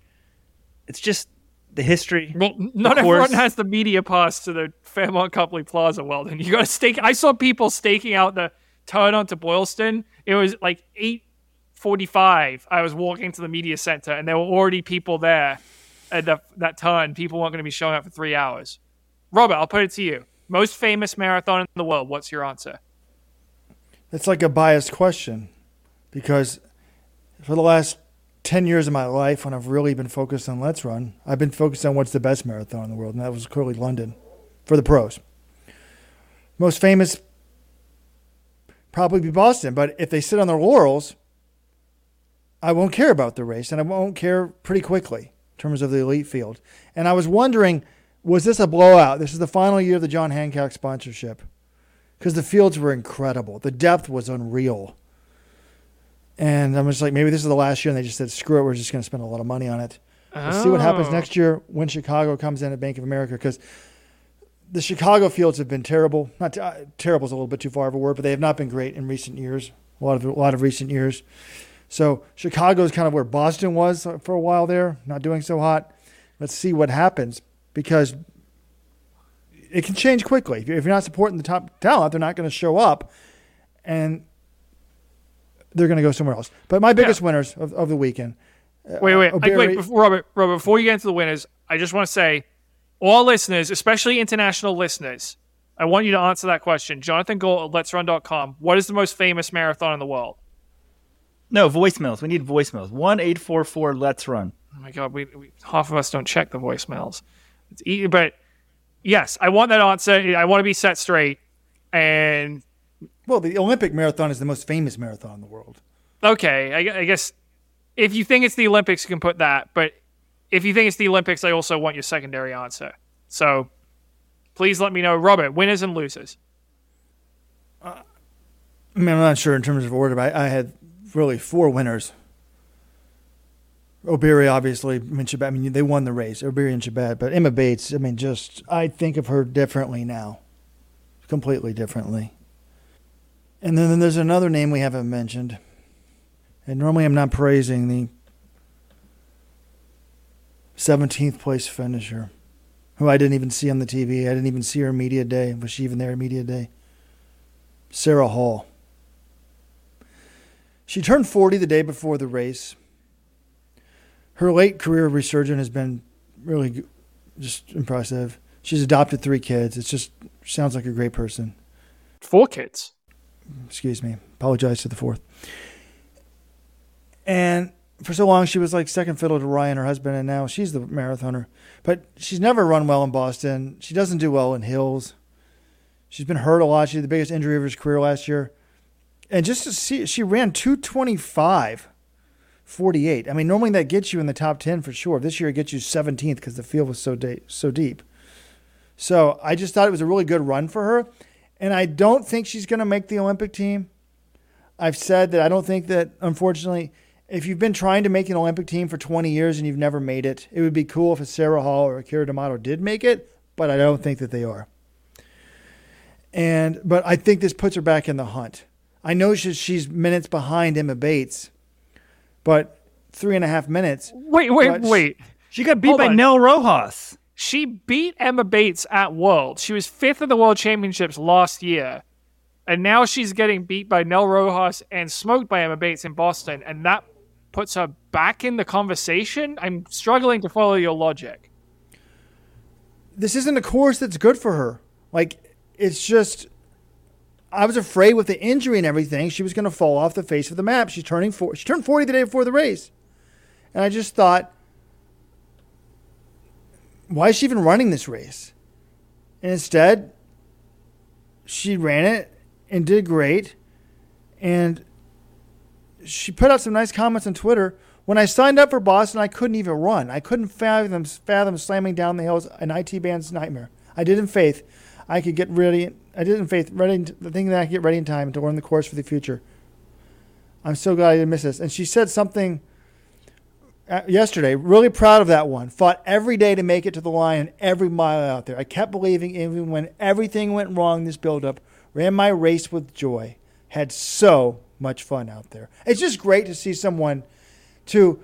It's just the history. Well, not everyone has the media pass to the Fairmont Copley Plaza, Weldon. You got to stake. I saw people staking out the turn onto Boylston. It was like eight forty-five. I was walking to the media center, and there were already people there at the, that turn. People weren't going to be showing up for three hours. Robert, I'll put it to you. Most famous marathon in the world. What's your answer? That's like a biased question because for the last ten years of my life, when I've really been focused on Let's Run, I've been focused on what's the best marathon in the world, and that was clearly London for the pros. Most famous probably be Boston, but if they sit on their laurels, I won't care about the race, and I won't care pretty quickly in terms of the elite field. And I was wondering, was this a blowout? This is the final year of the John Hancock sponsorship because the fields were incredible. The depth was unreal. And I'm just like, maybe this is the last year, and they just said, screw it, we're just going to spend a lot of money on it. We'll oh. see what happens next year when Chicago comes in at Bank of America, because the Chicago fields have been terrible. Not t- uh, terrible is a little bit too far of a word, but they have not been great in recent years, a lot of a lot of recent years. So Chicago is kind of where Boston was for a while there, not doing so hot. Let's see what happens, because it can change quickly. If you're not supporting the top talent, they're not going to show up, and they're going to go somewhere else. But my biggest yeah. winners of, of the weekend. Wait, wait, uh, Obiri- wait, Robert, Robert, before you get into the winners, I just want to say, all listeners, especially international listeners, I want you to answer that question. Jonathan Galt at let's run dot com. What is the most famous marathon in the world? No, voicemails. We need voicemails. one eight four four Let's Run. Oh, my God. We, we half of us don't check the voicemails. It's easy, but, yes, I want that answer. I want to be set straight. And... Well, the Olympic marathon is the most famous marathon in the world. Okay, I, I guess if you think it's the Olympics, you can put that. But if you think it's the Olympics, I also want your secondary answer. So please let me know. Robert, winners and losers. Uh, I mean, I'm not sure in terms of order, but I, I had really four winners. Obiri, obviously. I mean, Chebet, I mean, they won the race, Obiri and Chebet. But Emma Bates, I mean, just I think of her differently now, completely differently. And then, then there's another name we haven't mentioned. And normally I'm not praising the seventeenth place finisher, who I didn't even see on the T V. I didn't even see her media day. Was she even there at media day? Sarah Hall. She turned forty the day before the race. Her late career resurgence has been really just impressive. She's adopted three kids. It just sounds like a great person. Four kids. Excuse me. Apologize to the fourth. And for so long, she was like second fiddle to Ryan, her husband, and now she's the marathoner. But she's never run well in Boston. She doesn't do well in hills. She's been hurt a lot. She had the biggest injury of her career last year. And just to see, she ran two twenty-five forty-eight. I mean, normally that gets you in the top ten for sure. This year it gets you seventeenth because the field was so de- so deep. So I just thought it was a really good run for her. And I don't think she's going to make the Olympic team. I've said that I don't think that, unfortunately, if you've been trying to make an Olympic team for twenty years and you've never made it, it would be cool if a Sarah Hall or a Akira D'Amato did make it, but I don't think that they are. And But I think this puts her back in the hunt. I know she's, she's minutes behind Emma Bates, but three and a half minutes. Wait, wait, wait. She, she got beat by on. Nell Rojas. She beat Emma Bates at World. She was fifth at the World Championships last year. And now she's getting beat by Nell Rojas and smoked by Emma Bates in Boston. And that puts her back in the conversation. I'm struggling to follow your logic. This isn't a course that's good for her. Like, it's just, I was afraid with the injury and everything, she was going to fall off the face of the map. She's turning four, she turned forty the day before the race. And I just thought, why is she even running this race? And instead, she ran it and did great. And she put out some nice comments on Twitter. When I signed up for Boston, I couldn't even run. I couldn't fathom, fathom slamming down the hills, an I T band's nightmare. I did in faith. I could get ready. I did in faith, ready, the thing that I could get ready in time to learn the course for the future. I'm so glad I didn't miss this. And she said something yesterday, really proud of that one. Fought every day to make it to the line and every mile out there. I kept believing even when everything went wrong, this buildup. Ran my race with joy. Had so much fun out there. It's just great to see someone to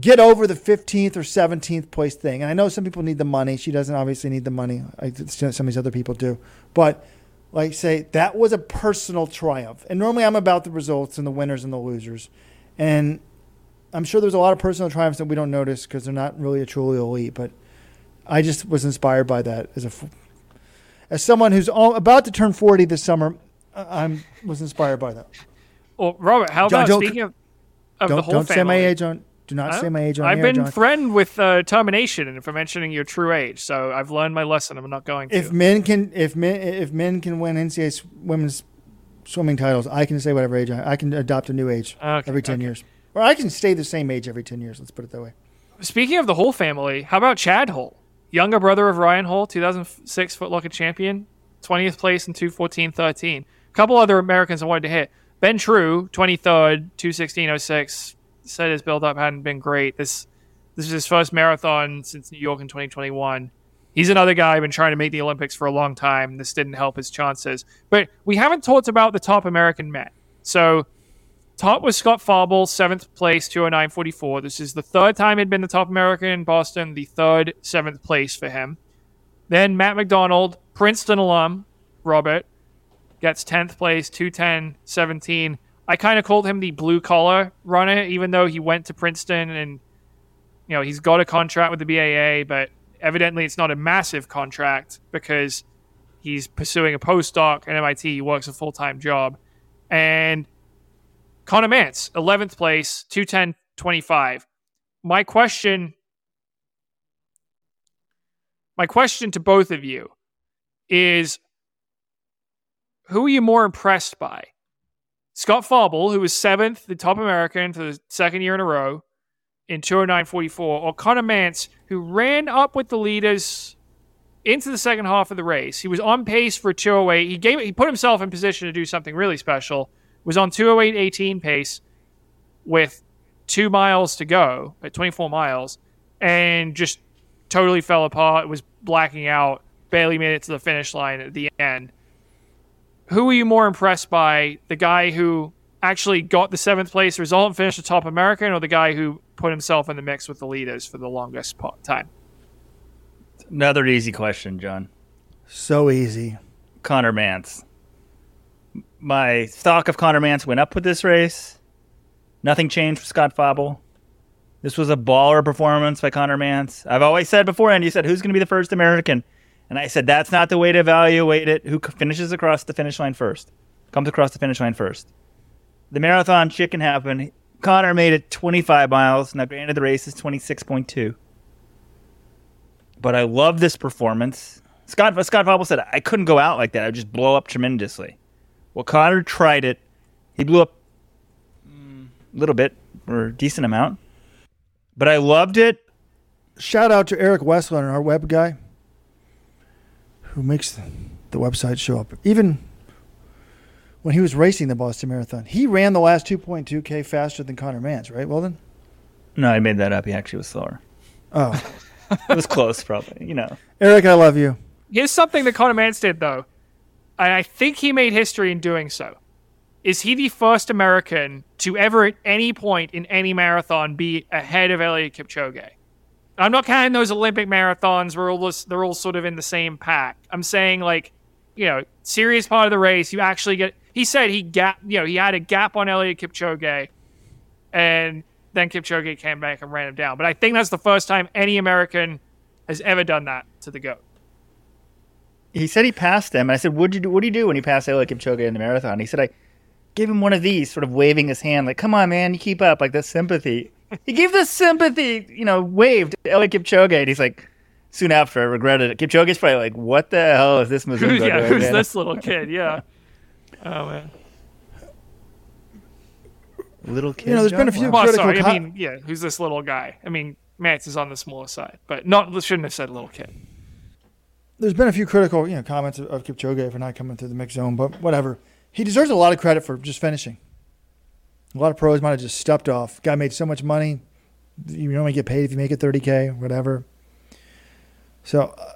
get over the fifteenth or seventeenth place thing. And I know some people need the money. She doesn't obviously need the money. Some of these other people do. But like say, that was a personal triumph. And normally I'm about the results and the winners and the losers. And I'm sure there's a lot of personal triumphs that we don't notice because they're not really a truly elite, but I just was inspired by that as a, as someone who's all, about to turn forty this summer. I was inspired by that. Well, Robert, how John, about speaking of, of the whole don't family? Don't say my age on. Do not say my age on. I've air, been John. threatened with uh, termination and for mentioning your true age, so I've learned my lesson. I'm not going to. If men can, if men, if men can win N C A A women's swimming titles, I can say whatever age I, I can adopt a new age okay, every ten okay. years. Or I can stay the same age every ten years. Let's put it that way. Speaking of the Hull family, how about Chad Hull? Younger brother of Ryan Hull, two thousand six Foot Locker champion, twentieth place in two fourteen thirteen. A couple other Americans I wanted to hit. Ben True, twenty-third, two sixteen oh six. Said his build-up hadn't been great. This this is his first marathon since New York in twenty twenty-one. He's another guy who's been trying to make the Olympics for a long time. This didn't help his chances. But we haven't talked about the top American men. So top was Scott Fauble, seventh place, two oh nine forty-four. This is the third time he'd been the top American in Boston, the third, seventh place for him. Then Matt McDonald, Princeton alum, Robert, gets tenth place, two ten seventeen. I kind of called him the blue-collar runner, even though he went to Princeton and, you know, he's got a contract with the B A A, but evidently it's not a massive contract because he's pursuing a postdoc at M I T. He works a full-time job. And Conner Mantz, eleventh place, two ten twenty-five. My question, my question to both of you is, who are you more impressed by? Scott Fauble, who was seventh, the top American for the second year in a row in two oh nine forty-four, or Conner Mantz, who ran up with the leaders into the second half of the race. He was on pace for two oh eight. He gave, he put himself in position to do something really special. Was on two oh eight eighteen pace with two miles to go, at twenty-four miles, and just totally fell apart. It was blacking out, barely made it to the finish line at the end. Who were you more impressed by, the guy who actually got the seventh place result and finished the top American, or the guy who put himself in the mix with the leaders for the longest time? Another easy question, John. So easy. Conner Mantz. My stock of Conner Mantz went up with this race. Nothing changed for Scott Fauble. This was a baller performance by Conner Mantz. I've always said before, and you said, who's going to be the first American? And I said, that's not the way to evaluate it. Who finishes across the finish line first? Comes across the finish line first. The marathon shit can happen. Conner made it twenty-five miles. Now, granted, the race is twenty-six point two. But I love this performance. Scott, Scott Fauble said, I couldn't go out like that. I would just blow up tremendously. Well, Conner tried it. He blew up a little bit, or a decent amount. But I loved it. Shout out to Eric Westland, our web guy, who makes the, the website show up. Even when he was racing the Boston Marathon, he ran the last two point two K faster than Conner Mantz, right, Weldon? No, I made that up. He actually was slower. Oh. It was close, probably. You know. Eric, I love you. Here's something that Conner Mantz did, though, and I think he made history in doing so. Is he the first American to ever at any point in any marathon be ahead of Eliud Kipchoge? I'm not counting those Olympic marathons where all this, they're all sort of in the same pack. I'm saying, like, you know, serious part of the race, you actually get... He said he gap, you know, he had a gap on Eliud Kipchoge, and then Kipchoge came back and ran him down. But I think that's the first time any American has ever done that to the GOAT. He said he passed him, and I said, "What'd you do? What do you do when you pass Eliud Kipchoge in the marathon?" He said, "I gave him one of these, sort of waving his hand, like, come on, man, you keep up, like the sympathy." He gave the sympathy, you know, wave to Eliud Kipchoge, and he's like, soon after, I regretted it. Kipchoge's probably like, "What the hell is this Mizungu doing?" Yeah, who's this little kid? Yeah. Oh man, little kids. You know, there's been a few. Well, sorry, co- I mean, yeah, who's this little guy? I mean, Mantz is on the smaller side, but not shouldn't have said little kid. There's been a few critical, you know, comments of, of Kipchoge for not coming through the mixed zone, but whatever. He deserves a lot of credit for just finishing. A lot of pros might have just stepped off. Guy made so much money. You only get paid if you make it thirty K, whatever. So. Uh,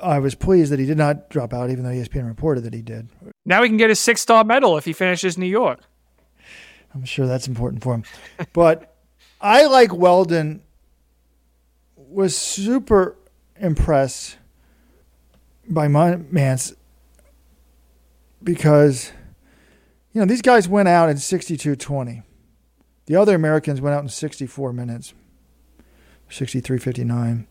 I was pleased that he did not drop out, even though E S P N reported that he did. Now he can get his six-star medal if he finishes New York. I'm sure that's important for him. But I, like Weldon, was super impressed by Mantz because, you know, these guys went out in sixty-two twenty. The other Americans went out in sixty-four minutes, sixty-three fifty-nine.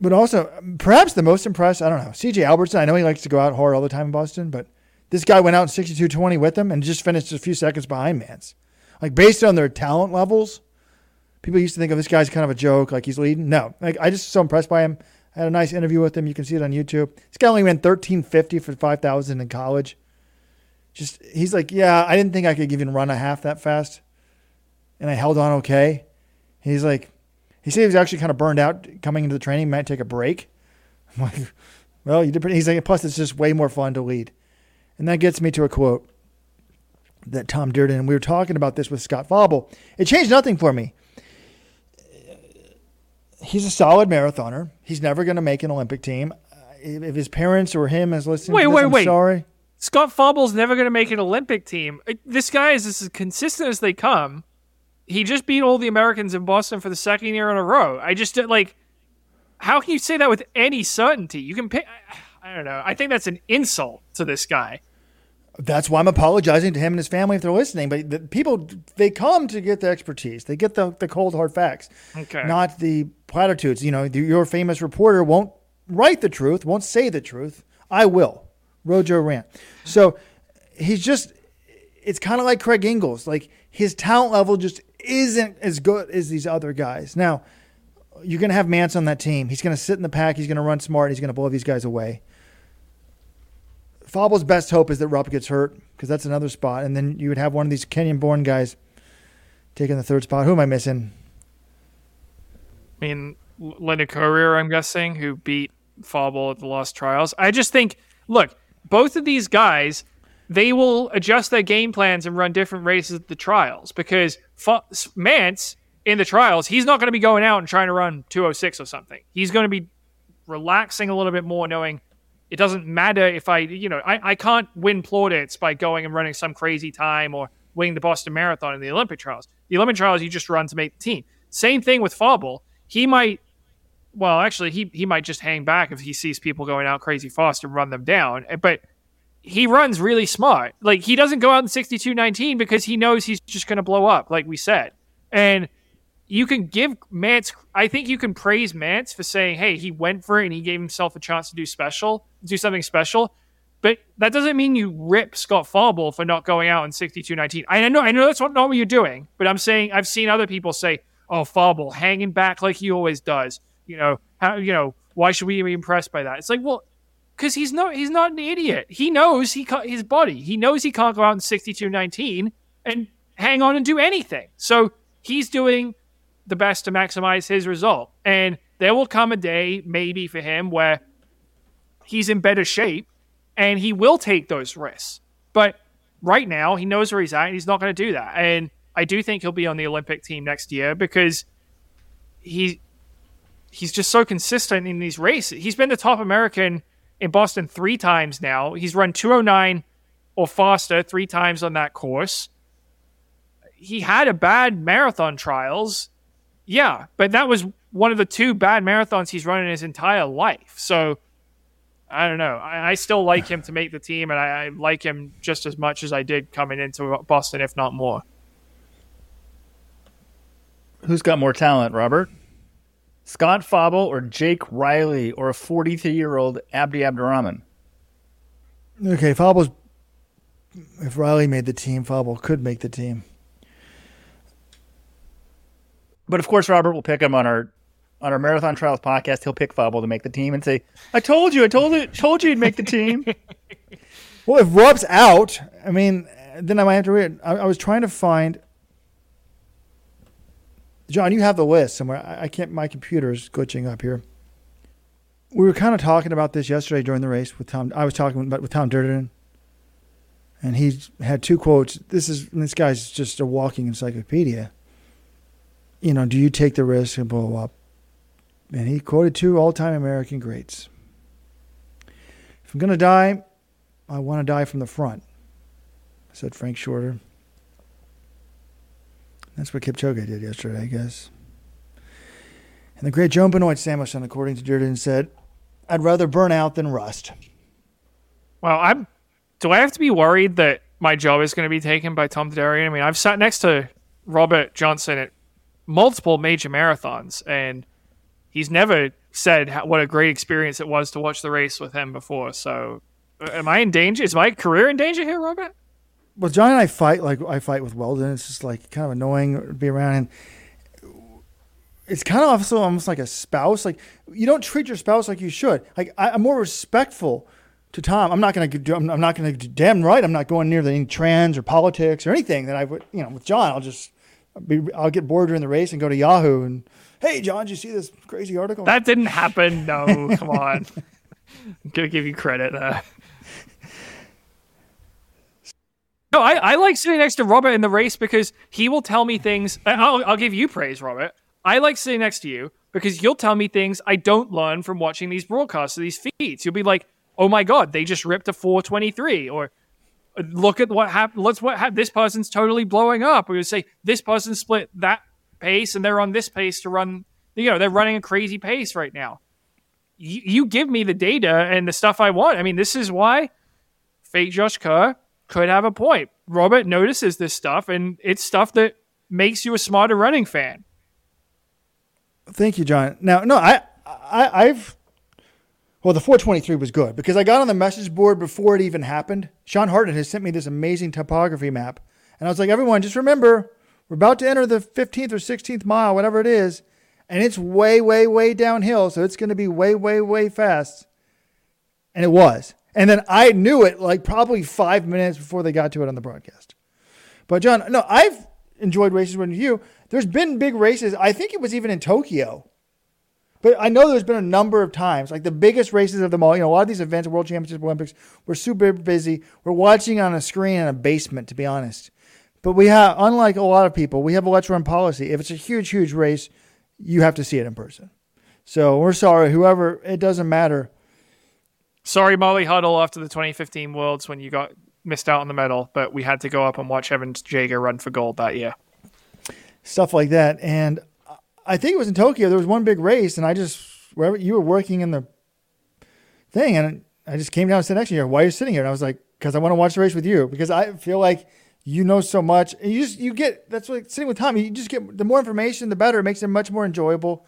But also, perhaps the most impressed, I don't know, C J Albertson. I know he likes to go out hard all the time in Boston, but this guy went out in sixty-two twenty with him and just finished a few seconds behind Mantz. Like, based on their talent levels, people used to think of this guy as kind of a joke, like he's leading. No, like I just was so impressed by him. I had a nice interview with him. You can see it on YouTube. This guy only ran thirteen fifty for five thousand in college. Just, he's like, yeah, I didn't think I could even run a half that fast, and I held on okay. And he's like, he said he was actually kind of burned out coming into the training. Might take a break. I'm like, well, you did pretty. He's like, plus it's just way more fun to lead. And that gets me to a quote that Tom Dearden, and we were talking about this with Scott Fauble. It changed nothing for me. He's a solid marathoner. He's never going to make an Olympic team. If his parents or him is listening wait, to this, wait, I'm wait. sorry. Scott Fauble's never going to make an Olympic team. This guy is as consistent as they come. He just beat all the Americans in Boston for the second year in a row. I just did, like, how can you say that with any certainty? You can pick, I don't know. I think that's an insult to this guy. That's why I'm apologizing to him and his family if they're listening. But the people, they come to get the expertise. They get the, the cold, hard facts, okay, not the platitudes. You know, the, your famous reporter won't write the truth, won't say the truth. I will. Rojo Rant. So he's just, it's kind of like Craig Ingalls. Like, his talent level just isn't as good as these other guys. Now, you're going to have Mantz on that team. He's going to sit in the pack. He's going to run smart. He's going to blow these guys away. Fauble's best hope is that Rupp gets hurt, because that's another spot. And then you would have one of these Kenyan-born guys taking the third spot. Who am I missing? I mean, Leonard Courier, I'm guessing, who beat Fauble at the last trials. I just think, look, both of these guys, they will adjust their game plans and run different races at the trials, because F- Mantz in the trials, he's not going to be going out and trying to run two oh six or something. He's going to be relaxing a little bit more, knowing it doesn't matter if I, you know, I, I can't win plaudits by going and running some crazy time or winning the Boston Marathon in the Olympic trials. The Olympic trials, you just run to make the team. Same thing with Fauble. He might, well, actually, he, he might just hang back if he sees people going out crazy fast and run them down. But he runs really smart. Like, he doesn't go out in sixty-two nineteen because he knows he's just going to blow up, like we said. And you can give Mantz, I think you can praise Mantz for saying, hey, he went for it and he gave himself a chance to do special, do something special. But that doesn't mean you rip Scott Fauble for not going out in sixty-two nineteen. I know, I know that's not what you're doing, but I'm saying, I've seen other people say, oh, Fauble hanging back like he always does. You know, how, you know, why should we be impressed by that? It's like, well, because he's not, he's not an idiot. He knows he his body. He knows he can't go out in sixty-two nineteen and hang on and do anything. So he's doing the best to maximize his result. And there will come a day, maybe for him, where he's in better shape and he will take those risks. But right now, he knows where he's at and he's not going to do that. And I do think he'll be on the Olympic team next year because he he's just so consistent in these races. He's been the top American in Boston three times now. He's run two oh nine or faster three times on that course. He had a bad marathon trials. Yeah, but that was one of the two bad marathons he's run in his entire life. So I don't know. I, I still like him to make the team, and I, I like him just as much as I did coming into Boston, if not more. Who's got more talent, Robert? Scott Fauble or Jake Riley or a forty-three-year-old Abdi Abdurrahman? Okay, Fauble's... If Riley made the team, Fauble could make the team. But of course, Robert will pick him on our on our Marathon Trials podcast. He'll pick Fauble to make the team and say, "I told you, I told you, told you he'd make the team." Well, if Rob's out, I mean, then I might have to read. I, I was trying to find. John, you have the list somewhere. I, I can't. My computer is glitching up here. We were kind of talking about this yesterday during the race with Tom. I was talking about with Tom Derderian, and he had two quotes. This is this guy's just a walking encyclopedia. You know, do you take the risk and blow up? And he quoted two all-time American greats. If I'm going to die, I want to die from the front, said Frank Shorter. That's what Kipchoge did yesterday, I guess. And the great Joan Benoit Samuelson, according to Dearden, said, "I'd rather burn out than rust." Well, I'm. Do I have to be worried that my job is going to be taken by Tom Derderian? I mean, I've sat next to Robert Johnson at multiple major marathons, and he's never said how, what a great experience it was to watch the race with him before. So am I in danger? Is my career in danger here, Robert? Well, John and I fight like I fight with Weldon. It's just like kind of annoying to be around, and it's kind of also almost like a spouse. Like, you don't treat your spouse like you should. Like, I, I'm more respectful to Tom. I'm not going to do, I'm, I'm not going to do, damn right, I'm not going near the, any trans or politics or anything that I would, you know, with John. I'll just I'll get bored during the race and go to Yahoo and, "Hey, John, did you see this crazy article?" That didn't happen. No, come on. I'm going to give you credit there. No, I, I like sitting next to Robert in the race because he will tell me things. I'll, I'll give you praise, Robert. I like sitting next to you because you'll tell me things I don't learn from watching these broadcasts or these feeds. You'll be like, "Oh my God, they just ripped a four twenty-three," or "Look at what happened. Let's what happened. This person's totally blowing up." We would say this person split that pace and they're on this pace to run. You know, they're running a crazy pace right now. You, you give me the data and the stuff I want. I mean, this is why fake Josh Kerr could have a point. Robert notices this stuff, and it's stuff that makes you a smarter running fan. Thank you, John. Now, no, I, I I've. Well, the four twenty-three was good because I got on the message board before it even happened. Sean Hartnett has sent me this amazing topography map. And I was like, everyone, just remember, we're about to enter the fifteenth or sixteenth mile, whatever it is. And it's way, way, way downhill. So it's going to be way, way, way fast. And it was. And then I knew it like probably five minutes before they got to it on the broadcast. But, John, no, I've enjoyed races with you. There's been big races. I think it was even in Tokyo. But I know there's been a number of times, like the biggest races of them all, you know, a lot of these events, World Championships, Olympics, we're super busy. We're watching on a screen in a basement, to be honest. But we have, unlike a lot of people, we have a let's run policy. If it's a huge, huge race, you have to see it in person. So we're sorry, whoever, it doesn't matter. Sorry, Molly Huddle, after the twenty fifteen Worlds when you got missed out on the medal, but we had to go up and watch Evans Chebet run for gold that year. Stuff like that. And I think it was in Tokyo. There was one big race, and I just, wherever you were working in the thing, and I just came down and said, "Next year, why are you sitting here?" And I was like, "Because I want to watch the race with you, because I feel like you know so much." And you just, you get, that's like sitting with Tom. You just get the more information, the better. It makes it a much more enjoyable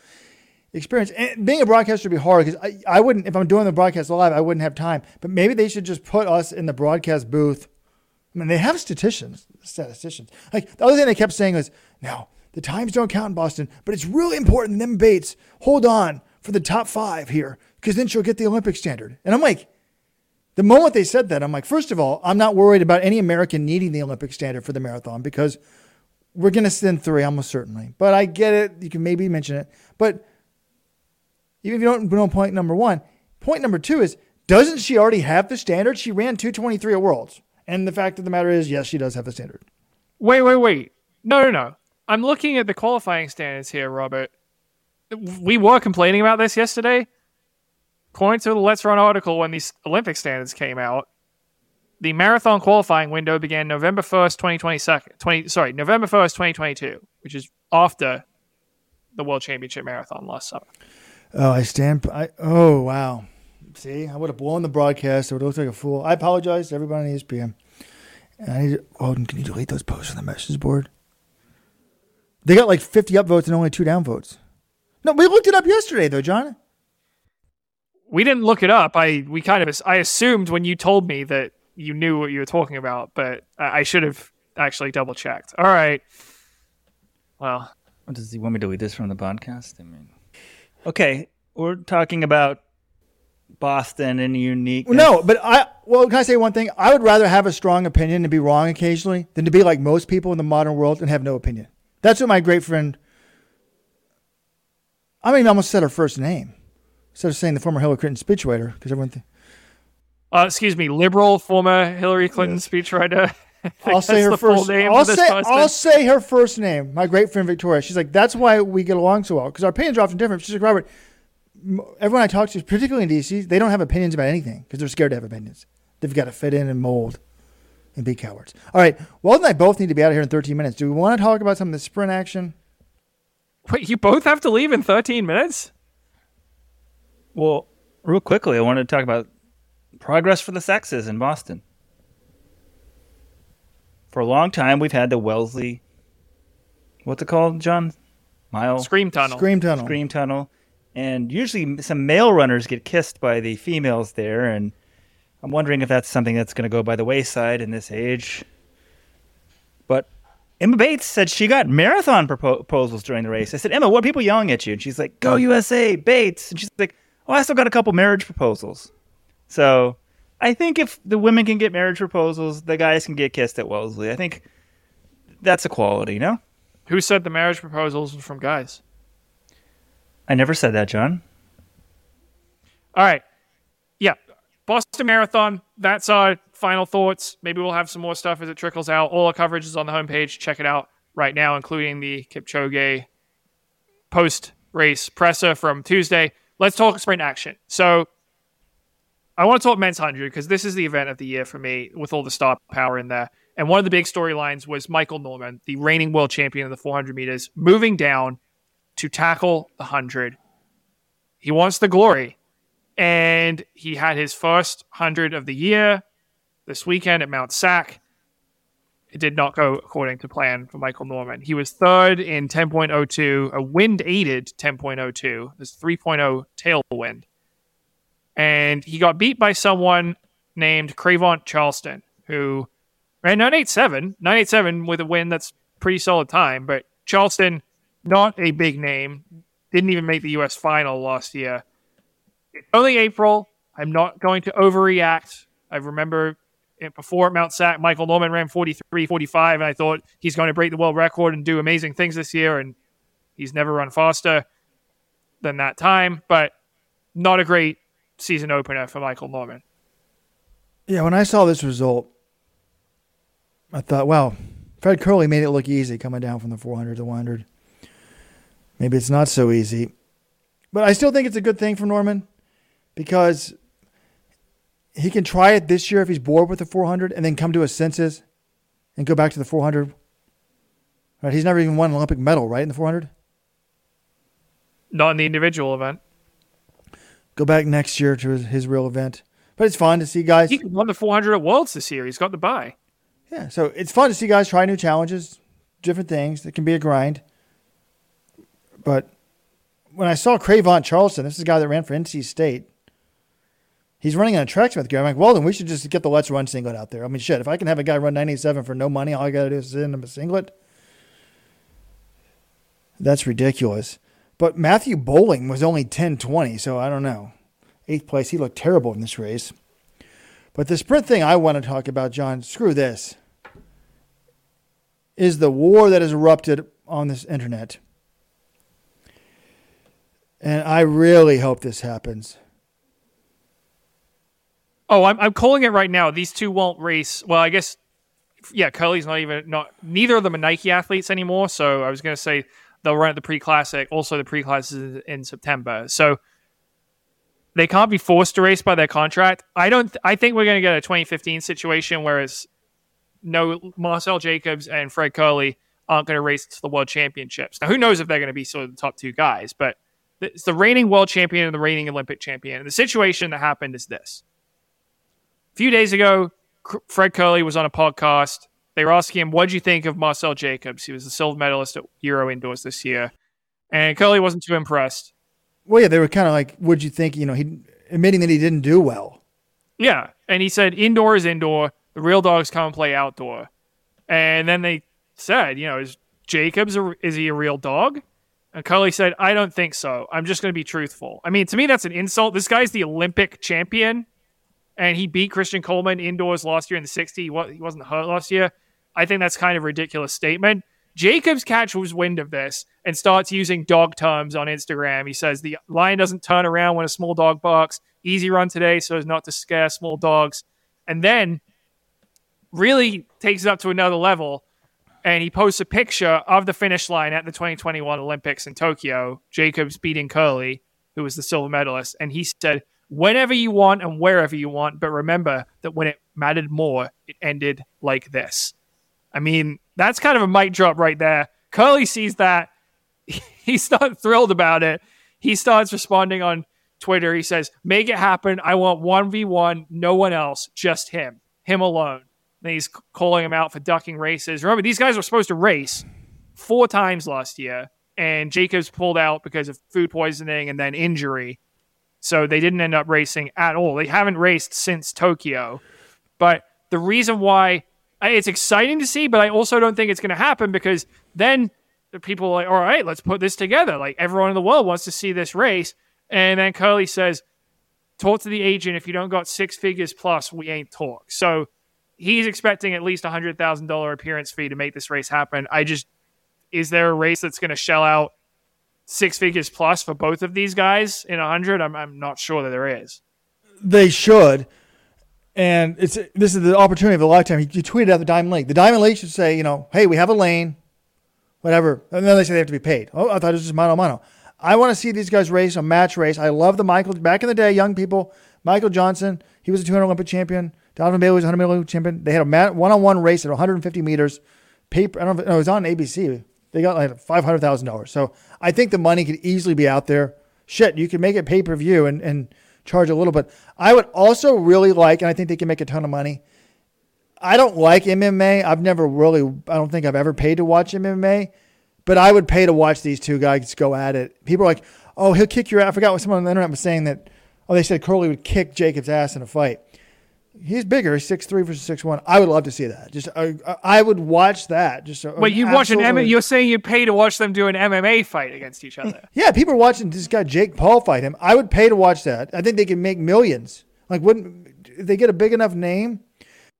experience. And being a broadcaster would be hard because I, I wouldn't, if I'm doing the broadcast live, I wouldn't have time. But maybe they should just put us in the broadcast booth. I mean, they have statisticians, statisticians. Like the other thing they kept saying was, "No, the times don't count in Boston, but it's really important that Emma Bates hold on for the top five here because then she'll get the Olympic standard." And I'm like, the moment they said that, I'm like, first of all, I'm not worried about any American needing the Olympic standard for the marathon because We're going to send three, almost certainly. But I get it. You can maybe mention it. But even if you don't know point number one, point number two is, doesn't she already have the standard? She ran two twenty-three at Worlds. And the fact of the matter is, yes, she does have the standard. Wait, wait, wait. No, no, no. I'm looking at the qualifying standards here, Robert. We were complaining about this yesterday. According to the Let's Run article, when these Olympic standards came out, the marathon qualifying window began November first, twenty twenty-two, twenty, sorry, November first, twenty twenty-two, which is after the World Championship Marathon last summer. Oh, I stand. I, oh, wow. See, I would have blown the broadcast. I would have looked like a fool. I apologize to everybody on E S P N. And I need to, oh, can you delete those posts on the message board? They got like fifty upvotes and only two downvotes. No, we looked it up yesterday, though, John. We didn't look it up. I we kind of I assumed when you told me that you knew what you were talking about, but I should have actually double checked. All right. Well, does he want me to delete this from the podcast? I mean, okay, we're talking about Boston and unique. No, but I well, can I say one thing? I would rather have a strong opinion and be wrong occasionally than to be like most people in the modern world and have no opinion. That's what my great friend. I mean, I almost said her first name instead of saying the former Hillary Clinton speechwriter because everyone. Th- Uh, excuse me, liberal former Hillary Clinton yes. speechwriter. I'll say her first name. I'll say, I'll say her first name. My great friend Victoria. She's like, that's why we get along so well because our opinions are often different. She's like, Robert, everyone I talk to, particularly in D C, they don't have opinions about anything because they're scared to have opinions. They've got to fit in and mold and be cowards. All right, Weldon and I both need to be out of here in thirteen minutes. Do we want to talk about some of the sprint action? Wait, you both have to leave in thirteen minutes? Well, real quickly, I wanted to talk about progress for the sexes in Boston. For a long time, we've had the Wellesley, what's it called, John? Mile? Scream tunnel. Scream tunnel. Scream tunnel. And usually some male runners get kissed by the females there, and I'm wondering if that's something that's going to go by the wayside in this age. But Emma Bates said she got marathon propo- proposals during the race. I said, Emma, what are people yelling at you? And she's like, go U S A, Bates. And she's like, oh, I still got a couple marriage proposals. So I think if the women can get marriage proposals, the guys can get kissed at Wellesley. I think that's equality, you know? Who said the marriage proposals were from guys? I never said that, John. All right. Yeah. Boston Marathon, that's our final thoughts. Maybe we'll have some more stuff as it trickles out. All our coverage is on the homepage. Check it out right now, including the Kipchoge post-race presser from Tuesday. Let's talk sprint action. So I want to talk men's one hundred because this is the event of the year for me with all the star power in there. And one of the big storylines was Michael Norman, the reigning world champion of the four hundred meters, moving down to tackle the one hundred. He wants the glory. And he had his first one hundred of the year this weekend at Mount Sac. It did not go according to plan for Michael Norman. He was third in ten point oh two, a wind-aided ten point oh two. There's three point oh tailwind. And he got beat by someone named Cravont Charleston, who ran nine eighty-seven. nine eighty-seven with a win that's pretty solid time, but Charleston, not a big name, didn't even make the U S final last year. It's only April. I'm not going to overreact. I remember it before at Mount Sac, Michael Norman ran forty-three forty-five, and I thought he's going to break the world record and do amazing things this year, and he's never run faster than that time, but not a great season opener for Michael Norman. Yeah, when I saw this result, I thought, wow, Fred Kerley made it look easy coming down from the four hundred to one hundred. Maybe it's not so easy. But I still think it's a good thing for Norman because he can try it this year if he's bored with the four hundred and then come to his senses and go back to the four hundred. Right? He's never even won an Olympic medal, right, in the four hundred? Not in the individual event. Go back next year to his, his real event. But it's fun to see guys. He won the four hundred at Worlds this year. He's got the bye. Yeah, so it's fun to see guys try new challenges, different things. It can be a grind. But when I saw Cravont Charleston, this is a guy that ran for N C State. He's running on a track with the guy. I'm like, well, then we should just get the Let's Run singlet out there. I mean, shit, if I can have a guy run ninety-seven for no money, all I got to do is send him a singlet. That's ridiculous. But Matthew Bowling was only ten twenty, so I don't know. Eighth place, he looked terrible in this race. But the sprint thing I want to talk about, John, screw this. is the war that has erupted on this internet. And I really hope this happens. Oh, I'm I'm calling it right now. These two won't race. Well, I guess, yeah, Curly's not even, not, neither of them are Nike athletes anymore. So I was going to say they'll run at the pre-classic. Also, the pre-classic is in September. So they can't be forced to race by their contract. I don't, I think we're going to get a twenty fifteen situation where it's no, Marcell Jacobs and Fred Kerley aren't going to race to the World Championships. Now, who knows if they're going to be sort of the top two guys, but it's the reigning world champion and the reigning Olympic champion. And the situation that happened is this. A few days ago, Fred Kerley was on a podcast. They were asking him, what do you think of Marcell Jacobs? He was the silver medalist at Euro Indoors this year. And Kerley wasn't too impressed. Well, yeah, they were kind of like, what'd you think? You know, he admitting that he didn't do well. Yeah. And he said, indoor is indoor. The real dogs come and play outdoor. And then they said, you know, is Jacobs, a, is he a real dog? And Curley said, I don't think so. I'm just going to be truthful. I mean, to me, that's an insult. This guy's the Olympic champion, and he beat Christian Coleman indoors last year in the sixty. He wasn't hurt last year. I think that's kind of a ridiculous statement. Jacobs catches wind of this and starts using dog terms on Instagram. He says, the lion doesn't turn around when a small dog barks. Easy run today so as not to scare small dogs. And then really takes it up to another level. And he posts a picture of the finish line at the twenty twenty-one Olympics in Tokyo, Jacobs beating Curley, who was the silver medalist. And he said, whenever you want and wherever you want, but remember that when it mattered more, it ended like this. I mean, that's kind of a mic drop right there. Curley sees that. He's not thrilled about it. He starts responding on Twitter. He says, make it happen. I want one v one, no one else, just him, him alone. And he's calling him out for ducking races. Remember, these guys were supposed to race four times last year, and Jacobs pulled out because of food poisoning and then injury. So they didn't end up racing at all. They haven't raced since Tokyo. But the reason why it's exciting to see, but I also don't think it's going to happen because then the people are like, all right, let's put this together. Like everyone in the world wants to see this race. And then Curley says, talk to the agent. If you don't got six figures plus, we ain't talk. So he's expecting at least a one hundred thousand dollars appearance fee to make this race happen. I just, is there a race that's going to shell out six figures plus for both of these guys in one hundred? I'm I'm not sure that there is. They should. And it's this is the opportunity of a lifetime. You tweeted out the Diamond League. The Diamond League should say, you know, hey, we have a lane, whatever. And then they say they have to be paid. Oh, I thought it was just mano a mano. I want to see these guys race a match race. I love the Michael. Back in the day, young people, Michael Johnson, he was a two hundred Olympic champion. Donovan Bailey was a one hundred meter Olympic champion. They had a one-on-one race at one hundred fifty meters. Paper, I don't know if, no, it was on A B C. They got like five hundred thousand dollars. So I think the money could easily be out there. Shit, you could make it pay-per-view and, and charge a little bit. I would also really like, and I think they can make a ton of money. I don't like M M A. I've never really, I don't think I've ever paid to watch M M A, but I would pay to watch these two guys go at it. People are like, oh, he'll kick your ass. I forgot what someone on the internet was saying that, oh, they said Curley would kick Jacobs' ass in a fight. He's bigger. He's six three versus six one. I would love to see that. Just I, I would watch that. Just so, wait, you watch an M- You're saying you pay to watch them do an M M A fight against each other? Yeah, people are watching this guy Jake Paul fight him. I would pay to watch that. I think they can make millions. Like, wouldn't if they get a big enough name?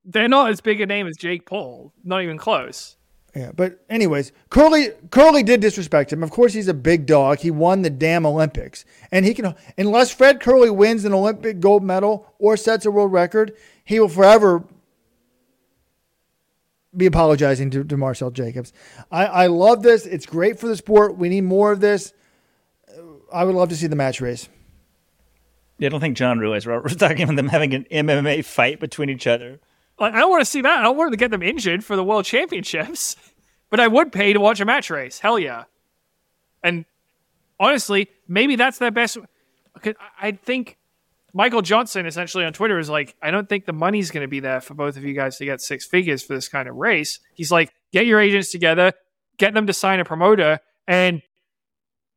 They're not as big a name as Jake Paul. Not even close. Yeah, but anyways, Curley Curley did disrespect him. Of course, he's a big dog. He won the damn Olympics, and he can unless Fred Curley wins an Olympic gold medal or sets a world record, he will forever be apologizing to, to Marcell Jacobs. I, I love this. It's great for the sport. We need more of this. I would love to see the match race. Yeah, I don't think John realized we're talking about them having an M M A fight between each other. I don't want to see that. I don't want to get them injured for the World Championships, but I would pay to watch a match race. Hell yeah. And honestly, maybe that's their best. I think Michael Johnson essentially on Twitter is like, I don't think the money's going to be there for both of you guys to get six figures for this kind of race. He's like, get your agents together, get them to sign a promoter and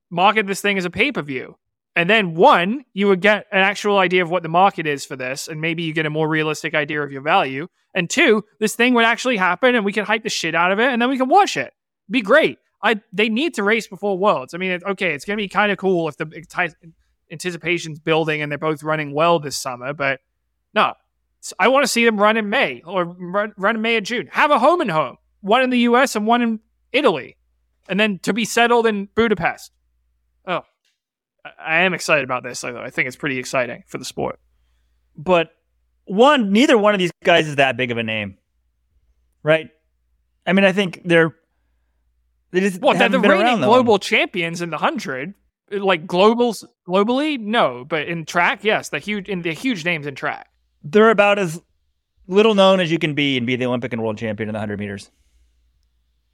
market this thing as a pay-per-view. And then one, you would get an actual idea of what the market is for this, and maybe you get a more realistic idea of your value. And two, this thing would actually happen, and we can hype the shit out of it, and then we can watch it. Be great. I they need to race before Worlds. I mean, it, okay, it's going to be kind of cool if the t- anticipation's building and they're both running well this summer, but no, I want to see them run in May or run, run in May or June. Have a home and home. one in the U S and one in Italy, and then to be settled in Budapest. Oh, I am excited about this, though. I think it's pretty exciting for the sport. But one, neither one of these guys is that big of a name, right? I mean, I think they're they just well, they're the reigning global champions in the hundred, like globals globally. No, but in track, yes, the huge in the huge names in track. They're about as little known as you can be and be the Olympic and world champion in the hundred meters.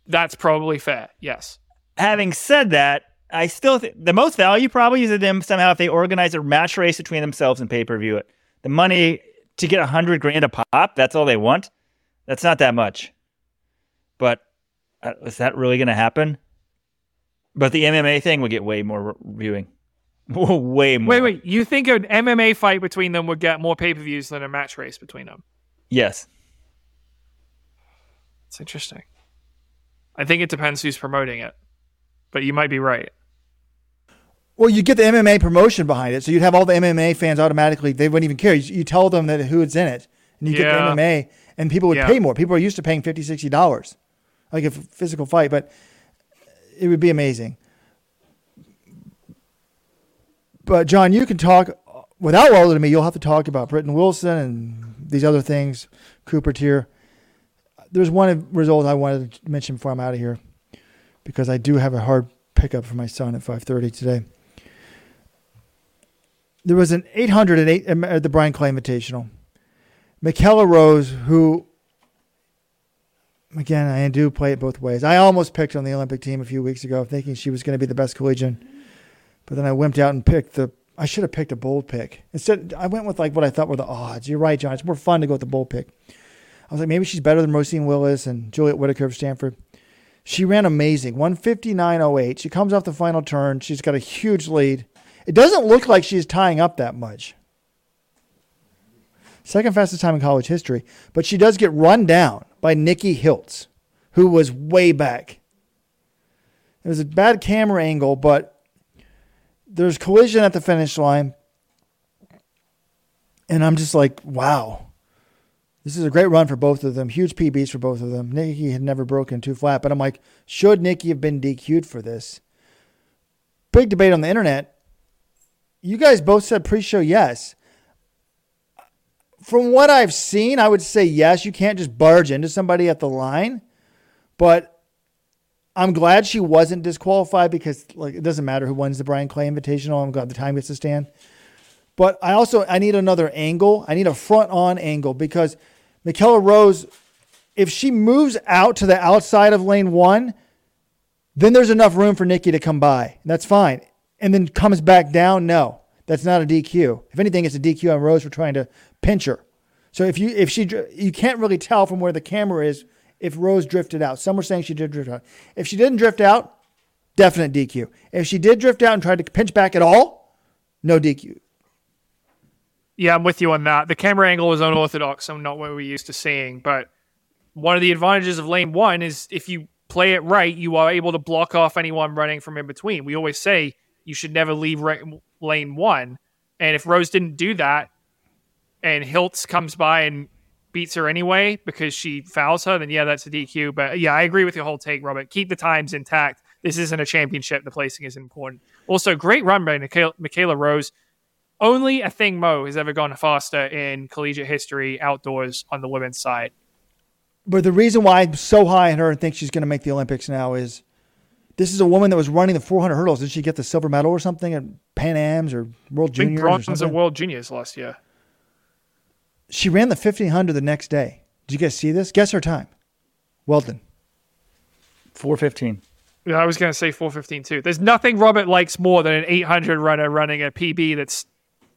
That's probably fair. Yes. Having said that, I still think the most value probably is in them somehow if they organize a match race between themselves and pay per view it. The money to get a hundred grand a pop, that's all they want. That's not that much. But uh, is that really going to happen? But the M M A thing would get way more viewing. way more. Wait, wait. You think an M M A fight between them would get more pay-per-views than a match race between them? Yes. That's interesting. I think it depends who's promoting it. But you might be right. Well, you get the M M A promotion behind it, so you'd have all the M M A fans automatically. They wouldn't even care. You, you tell them that who's in it, and you yeah. get the M M A, and people would yeah. pay more. People are used to paying fifty dollars, sixty dollars. Like a physical fight, but it would be amazing. But John, you can talk without Weldon to me. You'll have to talk about Britton Wilson and these other things, Cooper Teare. There's one result I wanted to mention before I'm out of here, because I do have a hard pickup for my son at five thirty today. There was an eight hundred eight at the Brian Clay Invitational. Michaela Rose, who again, I do play it both ways. I almost picked on the Olympic team a few weeks ago thinking she was going to be the best collegian. But then I wimped out and picked the – I should have picked a bold pick. Instead, I went with like what I thought were the odds. You're right, John. It's more fun to go with the bold pick. I was like, maybe she's better than Rosine Willis and Juliet Whitaker of Stanford. She ran amazing, one fifty-nine oh eight. She comes off the final turn. She's got a huge lead. It doesn't look like she's tying up that much. Second fastest time in college history. But she does get run down by Nikki Hiltz, who was way back. It was a bad camera angle, but there's collision at the finish line. And I'm just like, wow. This is a great run for both of them. Huge P Bs for both of them. Nikki had never broken two flat, but I'm like, should Nikki have been D Q'd for this? Big debate on the internet. You guys both said pre-show yes. From what I've seen, I would say yes. You can't just barge into somebody at the line, but I'm glad she wasn't disqualified because like it doesn't matter who wins the Brian Clay Invitational. I'm glad the time gets to stand. But I also I need another angle. I need a front-on angle because Michaela Rose, if she moves out to the outside of lane one, then there's enough room for Nikki to come by. That's fine. And then comes back down, no. That's not a D Q. If anything, it's a D Q on Rose for trying to pinch her. So if you if she you can't really tell from where the camera is if Rose drifted out. Some were saying she did drift out. If she didn't drift out, definite D Q. If she did drift out and tried to pinch back at all, no D Q. Yeah, I'm with you on that. The camera angle was unorthodox, so not what we're used to seeing. But one of the advantages of lane one is if you play it right, you are able to block off anyone running from in between. We always say you should never leave right. lane one, and if Rose didn't do that and Hiltz comes by and beats her anyway because she fouls her, then yeah, that's a D Q. But yeah, I agree with your whole take, Robert. Keep the times intact. This isn't a championship. The placing is important. Also, great run by Michaela, Michaela Rose. Only a thing Mo has ever gone faster in collegiate history outdoors on the women's side. But the reason why I'm so high on her and think she's going to make the Olympics now is this is a woman that was running the four hundred hurdles. Did she get the silver medal or something at Pan Am's or World Juniors? Big bronze at World Juniors last year. She ran the fifteen hundred the next day. Did you guys see this? Guess her time. Weldon. four fifteen. Yeah, I was going to say four fifteen too. There's nothing Robert likes more than an eight hundred runner running a P B that's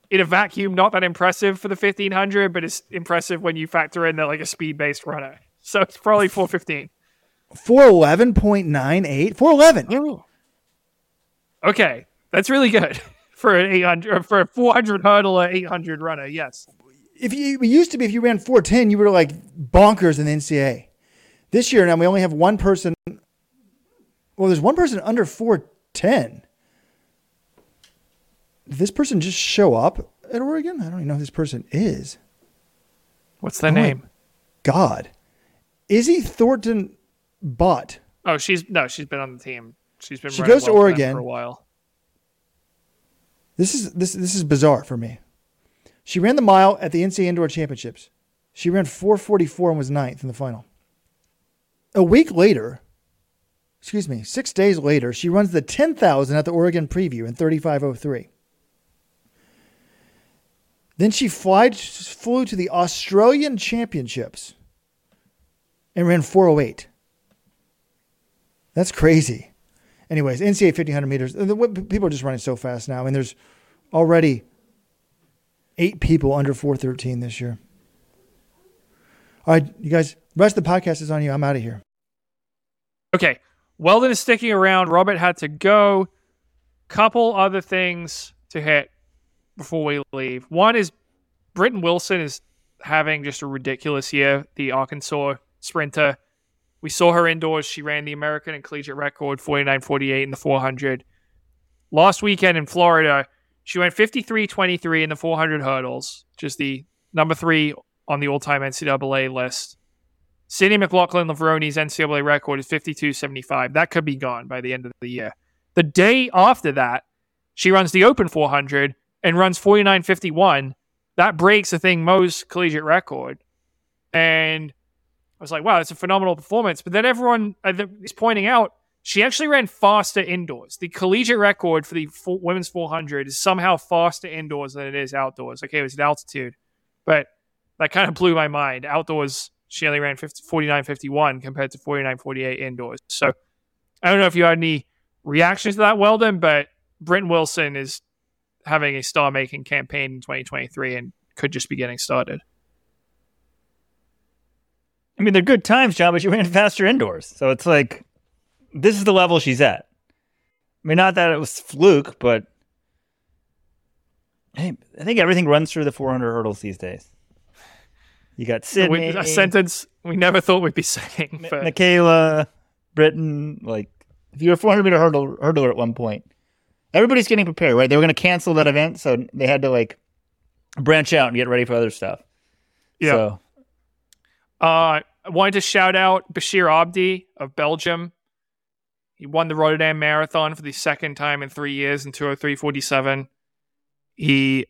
in a vacuum not that impressive for the fifteen hundred, but it's impressive when you factor in that like a speed-based runner. So it's probably four fifteen. four eleven point nine eight. four eleven. Ooh. Okay. That's really good for an eight hundred, for a four hundred hurdle or eight hundred runner. Yes. If you it used to be, if you ran four ten, you were like bonkers in the N C A A. This year now we only have one person. Well, there's one person under four ten. Did this person just show up at Oregon? I don't even know who this person is. What's their oh name? God. Izzy Thornton But oh, she's no, she's been on the team. She's been. She goes to Oregon for a while. This is this this is bizarre for me. She ran the mile at the N C A A Indoor Championships. She ran four forty-four and was ninth in the final. A week later, excuse me, six days later, she runs the ten thousand at the Oregon Preview in thirty-five oh three. Then she flied, flew to the Australian Championships and ran four oh eight. That's crazy. Anyways, N C A A fifteen hundred meters. People are just running so fast now. I mean, there's already eight people under four thirteen this year. All right, you guys, the rest of the podcast is on you. I'm out of here. Okay. Weldon is sticking around. Robert had to go. Couple other things to hit before we leave. One is Britton Wilson is having just a ridiculous year, the Arkansas sprinter. We saw her indoors. She ran the American and collegiate record, forty-nine forty-eight in the four hundred. Last weekend in Florida, she went fifty-three twenty-three in the four hundred hurdles, just the number three on the all-time N C A A list. Sydney McLaughlin-Lavroni's N C A A record is fifty-two seventy-five. That could be gone by the end of the year. The day after that, she runs the Open four hundred and runs forty-nine fifty-one. That breaks the thing Mo's collegiate record. And I was like, wow, that's a phenomenal performance. But then everyone is pointing out she actually ran faster indoors. The collegiate record for the women's four hundred is somehow faster indoors than it is outdoors. Okay, it was at altitude, but that kind of blew my mind. Outdoors, she only ran forty-nine fifty-one compared to forty-nine forty-eight indoors. So I don't know if you had any reactions to that, Weldon, but Britton Wilson is having a star-making campaign in twenty twenty-three and could just be getting started. I mean, they're good times, John, but she ran faster indoors. So it's like, this is the level she's at. I mean, not that it was fluke, but hey, I think everything runs through the four hundred hurdles these days. You got Sydney. A sentence we never thought we'd be saying. But Michaela, Britton, like, if you were a four hundred meter hurdle, hurdler at one point, everybody's getting prepared, right? They were going to cancel that event, so they had to, like, branch out and get ready for other stuff. Yeah. So. Uh, I wanted to shout out Bashir Abdi of Belgium. He won the Rotterdam Marathon for the second time in three years in two oh three forty-seven. He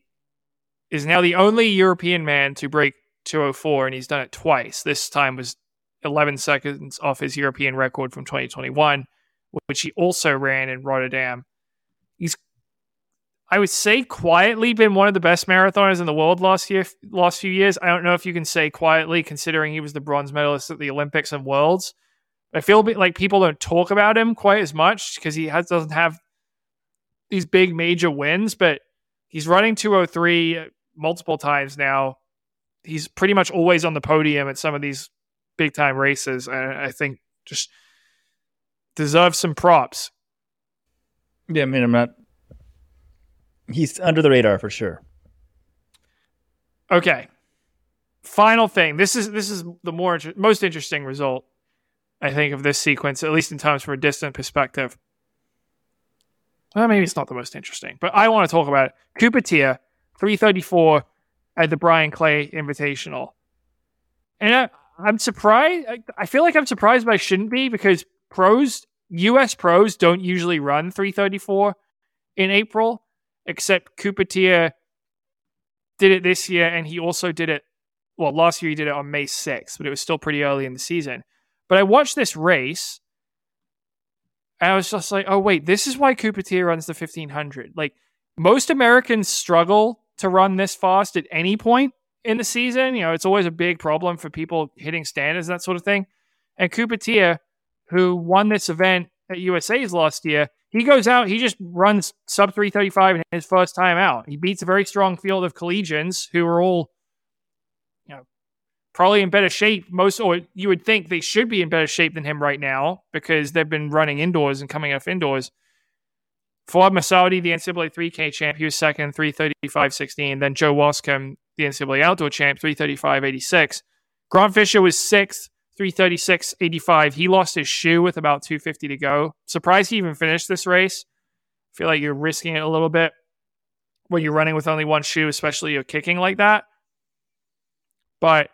is now the only European man to break two oh four, and he's done it twice. This time was eleven seconds off his European record from twenty twenty-one, which he also ran in Rotterdam. He's, I would say, quietly been one of the best marathoners in the world last year, last few years. I don't know if you can say quietly, considering he was the bronze medalist at the Olympics and Worlds. I feel a bit like people don't talk about him quite as much because he has, doesn't have these big major wins, but he's running two oh three multiple times now. He's pretty much always on the podium at some of these big time races. And I think just deserves some props. Yeah. I mean, I'm not, he's under the radar for sure. Okay. Final thing. This is, this is the more, inter- most interesting result. I think of this sequence, at least in terms from a distant perspective. Well, maybe it's not the most interesting, but I want to talk about it. Cooper Teare, three thirty-four, at the Brian Clay Invitational. And I, I'm surprised. I, I feel like I'm surprised, but I shouldn't be, because pros, U S pros don't usually run three thirty-four in April, except Cooper Teare did it this year, and he also did it, well, last year he did it on May sixth, but it was still pretty early in the season. But I watched this race, and I was just like, oh, wait, this is why Cooper Teare runs the fifteen hundred. Like, most Americans struggle to run this fast at any point in the season. You know, it's always a big problem for people hitting standards and that sort of thing. And Cooper Teare, who won this event at U S A's last year, he goes out, he just runs sub three thirty-five in his first time out. He beats a very strong field of collegians who are all, you know, probably in better shape. Most, or you would think they should be in better shape than him right now because they've been running indoors and coming off indoors. Fawad Masaudi, the N C A A three K champ, he was second, three thirty-five sixteen. Then Joe Wascom, the N C A A outdoor champ, three thirty-five eighty-six. Grant Fisher was sixth, three thirty-six eighty-five. He lost his shoe with about two fifty to go. Surprised he even finished this race. I feel like you're risking it a little bit when you're running with only one shoe, especially you're kicking like that. But,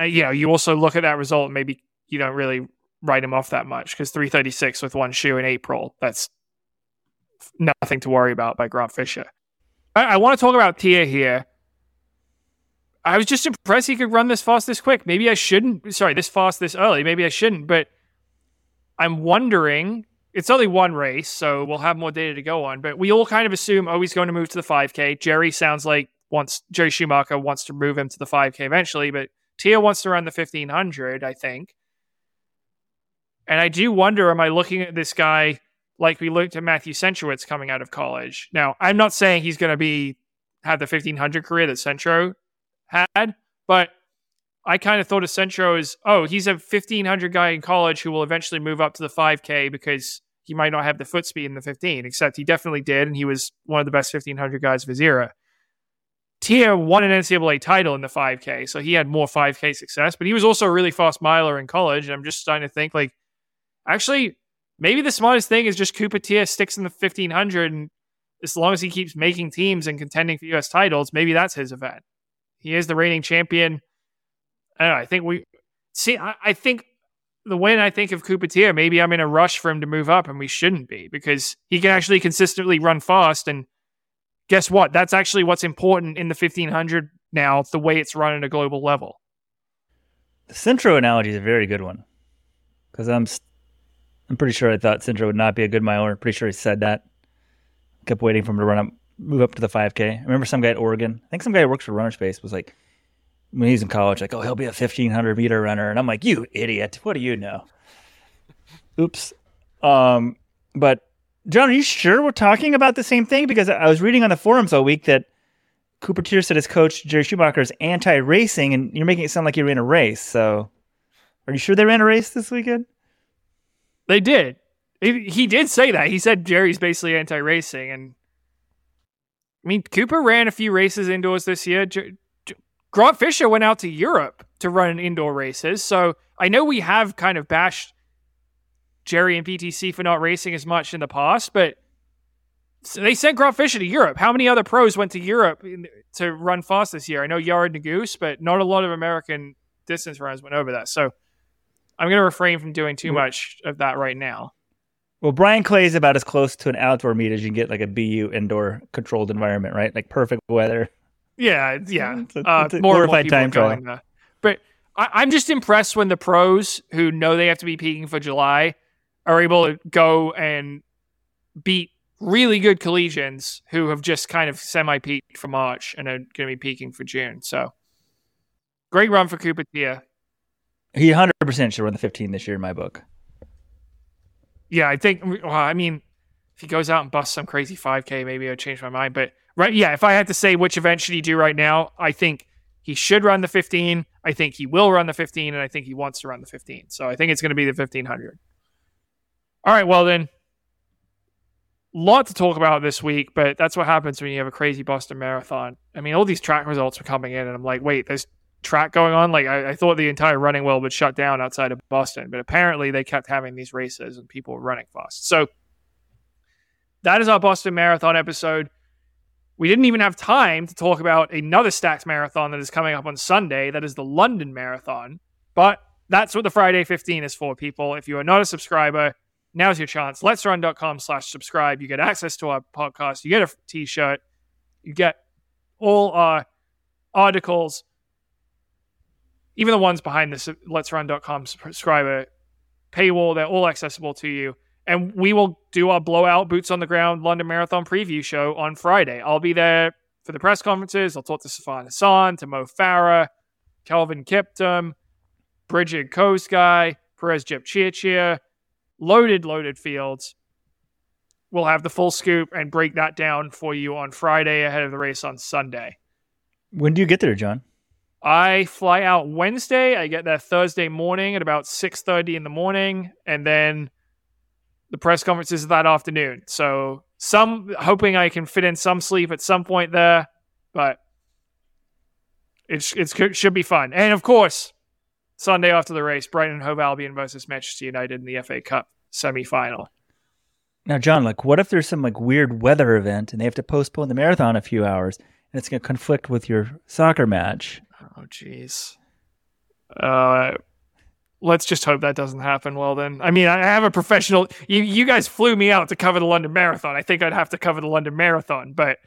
uh, you know, you also look at that result and maybe you don't really write him off that much, because three thirty-six with one shoe in April, that's nothing to worry about by Grant Fisher. I, I want to talk about Teare here. I was just impressed he could run this fast this quick. Maybe I shouldn't, sorry, this fast this early. Maybe I shouldn't, but I'm wondering, it's only one race, so we'll have more data to go on, but we all kind of assume, oh, he's going to move to the five K. Jerry sounds like wants, Jerry Schumacher wants to move him to the five K eventually, but Teare wants to run the fifteen hundred, I think. And I do wonder, am I looking at this guy like we looked at Matthew Centrowitz coming out of college? Now, I'm not saying he's going to be have the fifteen hundred career that Centro had, but I kind of thought of Centro as, oh, he's a fifteen hundred guy in college who will eventually move up to the five K because he might not have the foot speed in the fifteen, except he definitely did, and he was one of the best fifteen hundred guys of his era. Teare won an N C double A title in the five K, so he had more five K success, but he was also a really fast miler in college, and I'm just starting to think, like, actually, maybe the smartest thing is just Cooper Teare sticks in the fifteen hundred, and as long as he keeps making teams and contending for U S titles, maybe that's his event. He is the reigning champion. I don't know, I think we see. I, I think the when I think of Cooper Teare, maybe I'm in a rush for him to move up, and we shouldn't be, because he can actually consistently run fast. And guess what? That's actually what's important in the fifteen hundred now. The way it's run at a global level. The Centro analogy is a very good one, because I'm st- I'm pretty sure I thought Centro would not be a good miler. Pretty sure he said that. Kept waiting for him to run up, move up to the five K. I remember some guy at Oregon. I think some guy who works for Runnerspace was like, when he's in college, like, oh, he'll be a fifteen hundred meter runner, and I'm like, you idiot! What do you know? Oops. Um, but John, are you sure we're talking about the same thing? Because I was reading on the forums all week that Cooper Teare said his coach Jerry Schumacher is anti-racing, and you're making it sound like you ran a race. So, are you sure they ran a race this weekend? They did. He did say that. He said Jerry's basically anti-racing, and I mean, Cooper ran a few races indoors this year. Jer- Grant Fisher went out to Europe to run indoor races. So I know we have kind of bashed Jerry and P T C for not racing as much in the past, but they sent Grant Fisher to Europe. How many other pros went to Europe in, to run fast this year? I know Yared Nuguse, but not a lot of American distance runners went over that. So I'm going to refrain from doing too much of that right now. Well, Brian Clay is about as close to an outdoor meet as you can get, like a B U indoor controlled environment, right? Like perfect weather. Yeah, yeah. Uh, more more people are going there. But I, I'm just impressed when the pros who know they have to be peaking for July are able to go and beat really good collegians who have just kind of semi-peaked for March and are going to be peaking for June. So great run for Cooper Teare. He one hundred percent should run the fifteen this year in my book. Yeah, I think, well, I mean, if he goes out and busts some crazy five K, maybe I'll change my mind, but right, yeah, if I had to say which event should he do right now, I think he should run the fifteen, I think he will run the fifteen, and I think he wants to run the fifteen. So I think it's going to be the fifteen hundred. All right, well then, lot to talk about this week, but that's what happens when you have a crazy Boston Marathon. I mean, all these track results were coming in, and I'm like, wait, there's track going on? Like, I, I thought the entire running world would shut down outside of Boston, but apparently they kept having these races, and people were running fast. So that is our Boston Marathon episode. We didn't even have time to talk about another stacked marathon that is coming up on Sunday. That is the London Marathon. But that's what the Friday fifteen is for, people. If you are not a subscriber, now's your chance. Let'sRun.com slash subscribe. You get access to our podcast. You get a t-shirt. You get all our articles, even the ones behind the Let's Run dot com subscriber paywall. They're all accessible to you. And we will do our blowout boots on the ground London Marathon preview show on Friday. I'll be there for the press conferences. I'll talk to Safan Hassan, to Mo Farah, Kelvin Kiptum, Bridget Kosgei, Perez Jepchirchir, loaded, loaded fields. We'll have the full scoop and break that down for you on Friday ahead of the race on Sunday. When do you get there, John? I fly out Wednesday. I get there Thursday morning at about six thirty in the morning, and then the press conferences that afternoon. So some hoping I can fit in some sleep at some point there, but it's, it's it should be fun. And of course, Sunday after the race, Brighton and Hove Albion versus Manchester United in the F A Cup semifinal. Now, John, like, what if there's some like weird weather event and they have to postpone the marathon a few hours and it's going to conflict with your soccer match? Oh, geez. Uh, Let's just hope that doesn't happen. Well, then, I mean, I have a professional, you, you guys flew me out to cover the London Marathon. I think I'd have to cover the London Marathon, but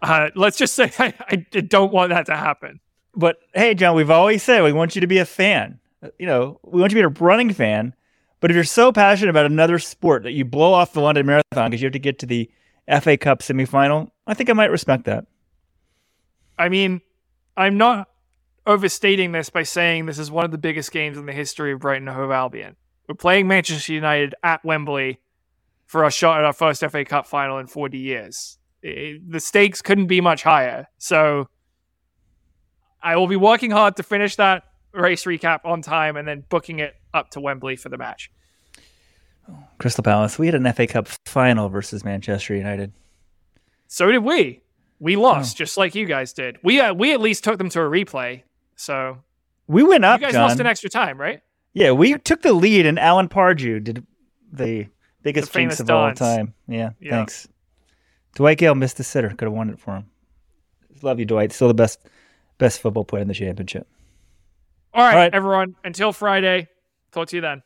uh, let's just say I, I don't want that to happen. But hey, John, we've always said, we want you to be a fan. You know, we want you to be a running fan, but if you're so passionate about another sport that you blow off the London Marathon because you have to get to the F A Cup semifinal, I think I might respect that. I mean, I'm not overstating this by saying this is one of the biggest games in the history of Brighton and Hove Albion. We're playing Manchester United at Wembley for our shot at our first F A Cup final in forty years. It, the stakes couldn't be much higher. So I will be working hard to finish that race recap on time and then booking it up to Wembley for the match. Crystal Palace, we had an F A Cup final versus Manchester United. So did we. We lost, oh. just like you guys did. We uh, we at least took them to a replay. So we went up. You guys John. lost in extra time, right? Yeah, we took the lead, and Alan Pardew did the biggest jinx of dance. all time. Yeah, yeah, thanks. Dwight Gale missed the sitter; could have won it for him. Love you, Dwight. Still the best best football player in the championship. All right, all right. everyone. Until Friday, talk to you then.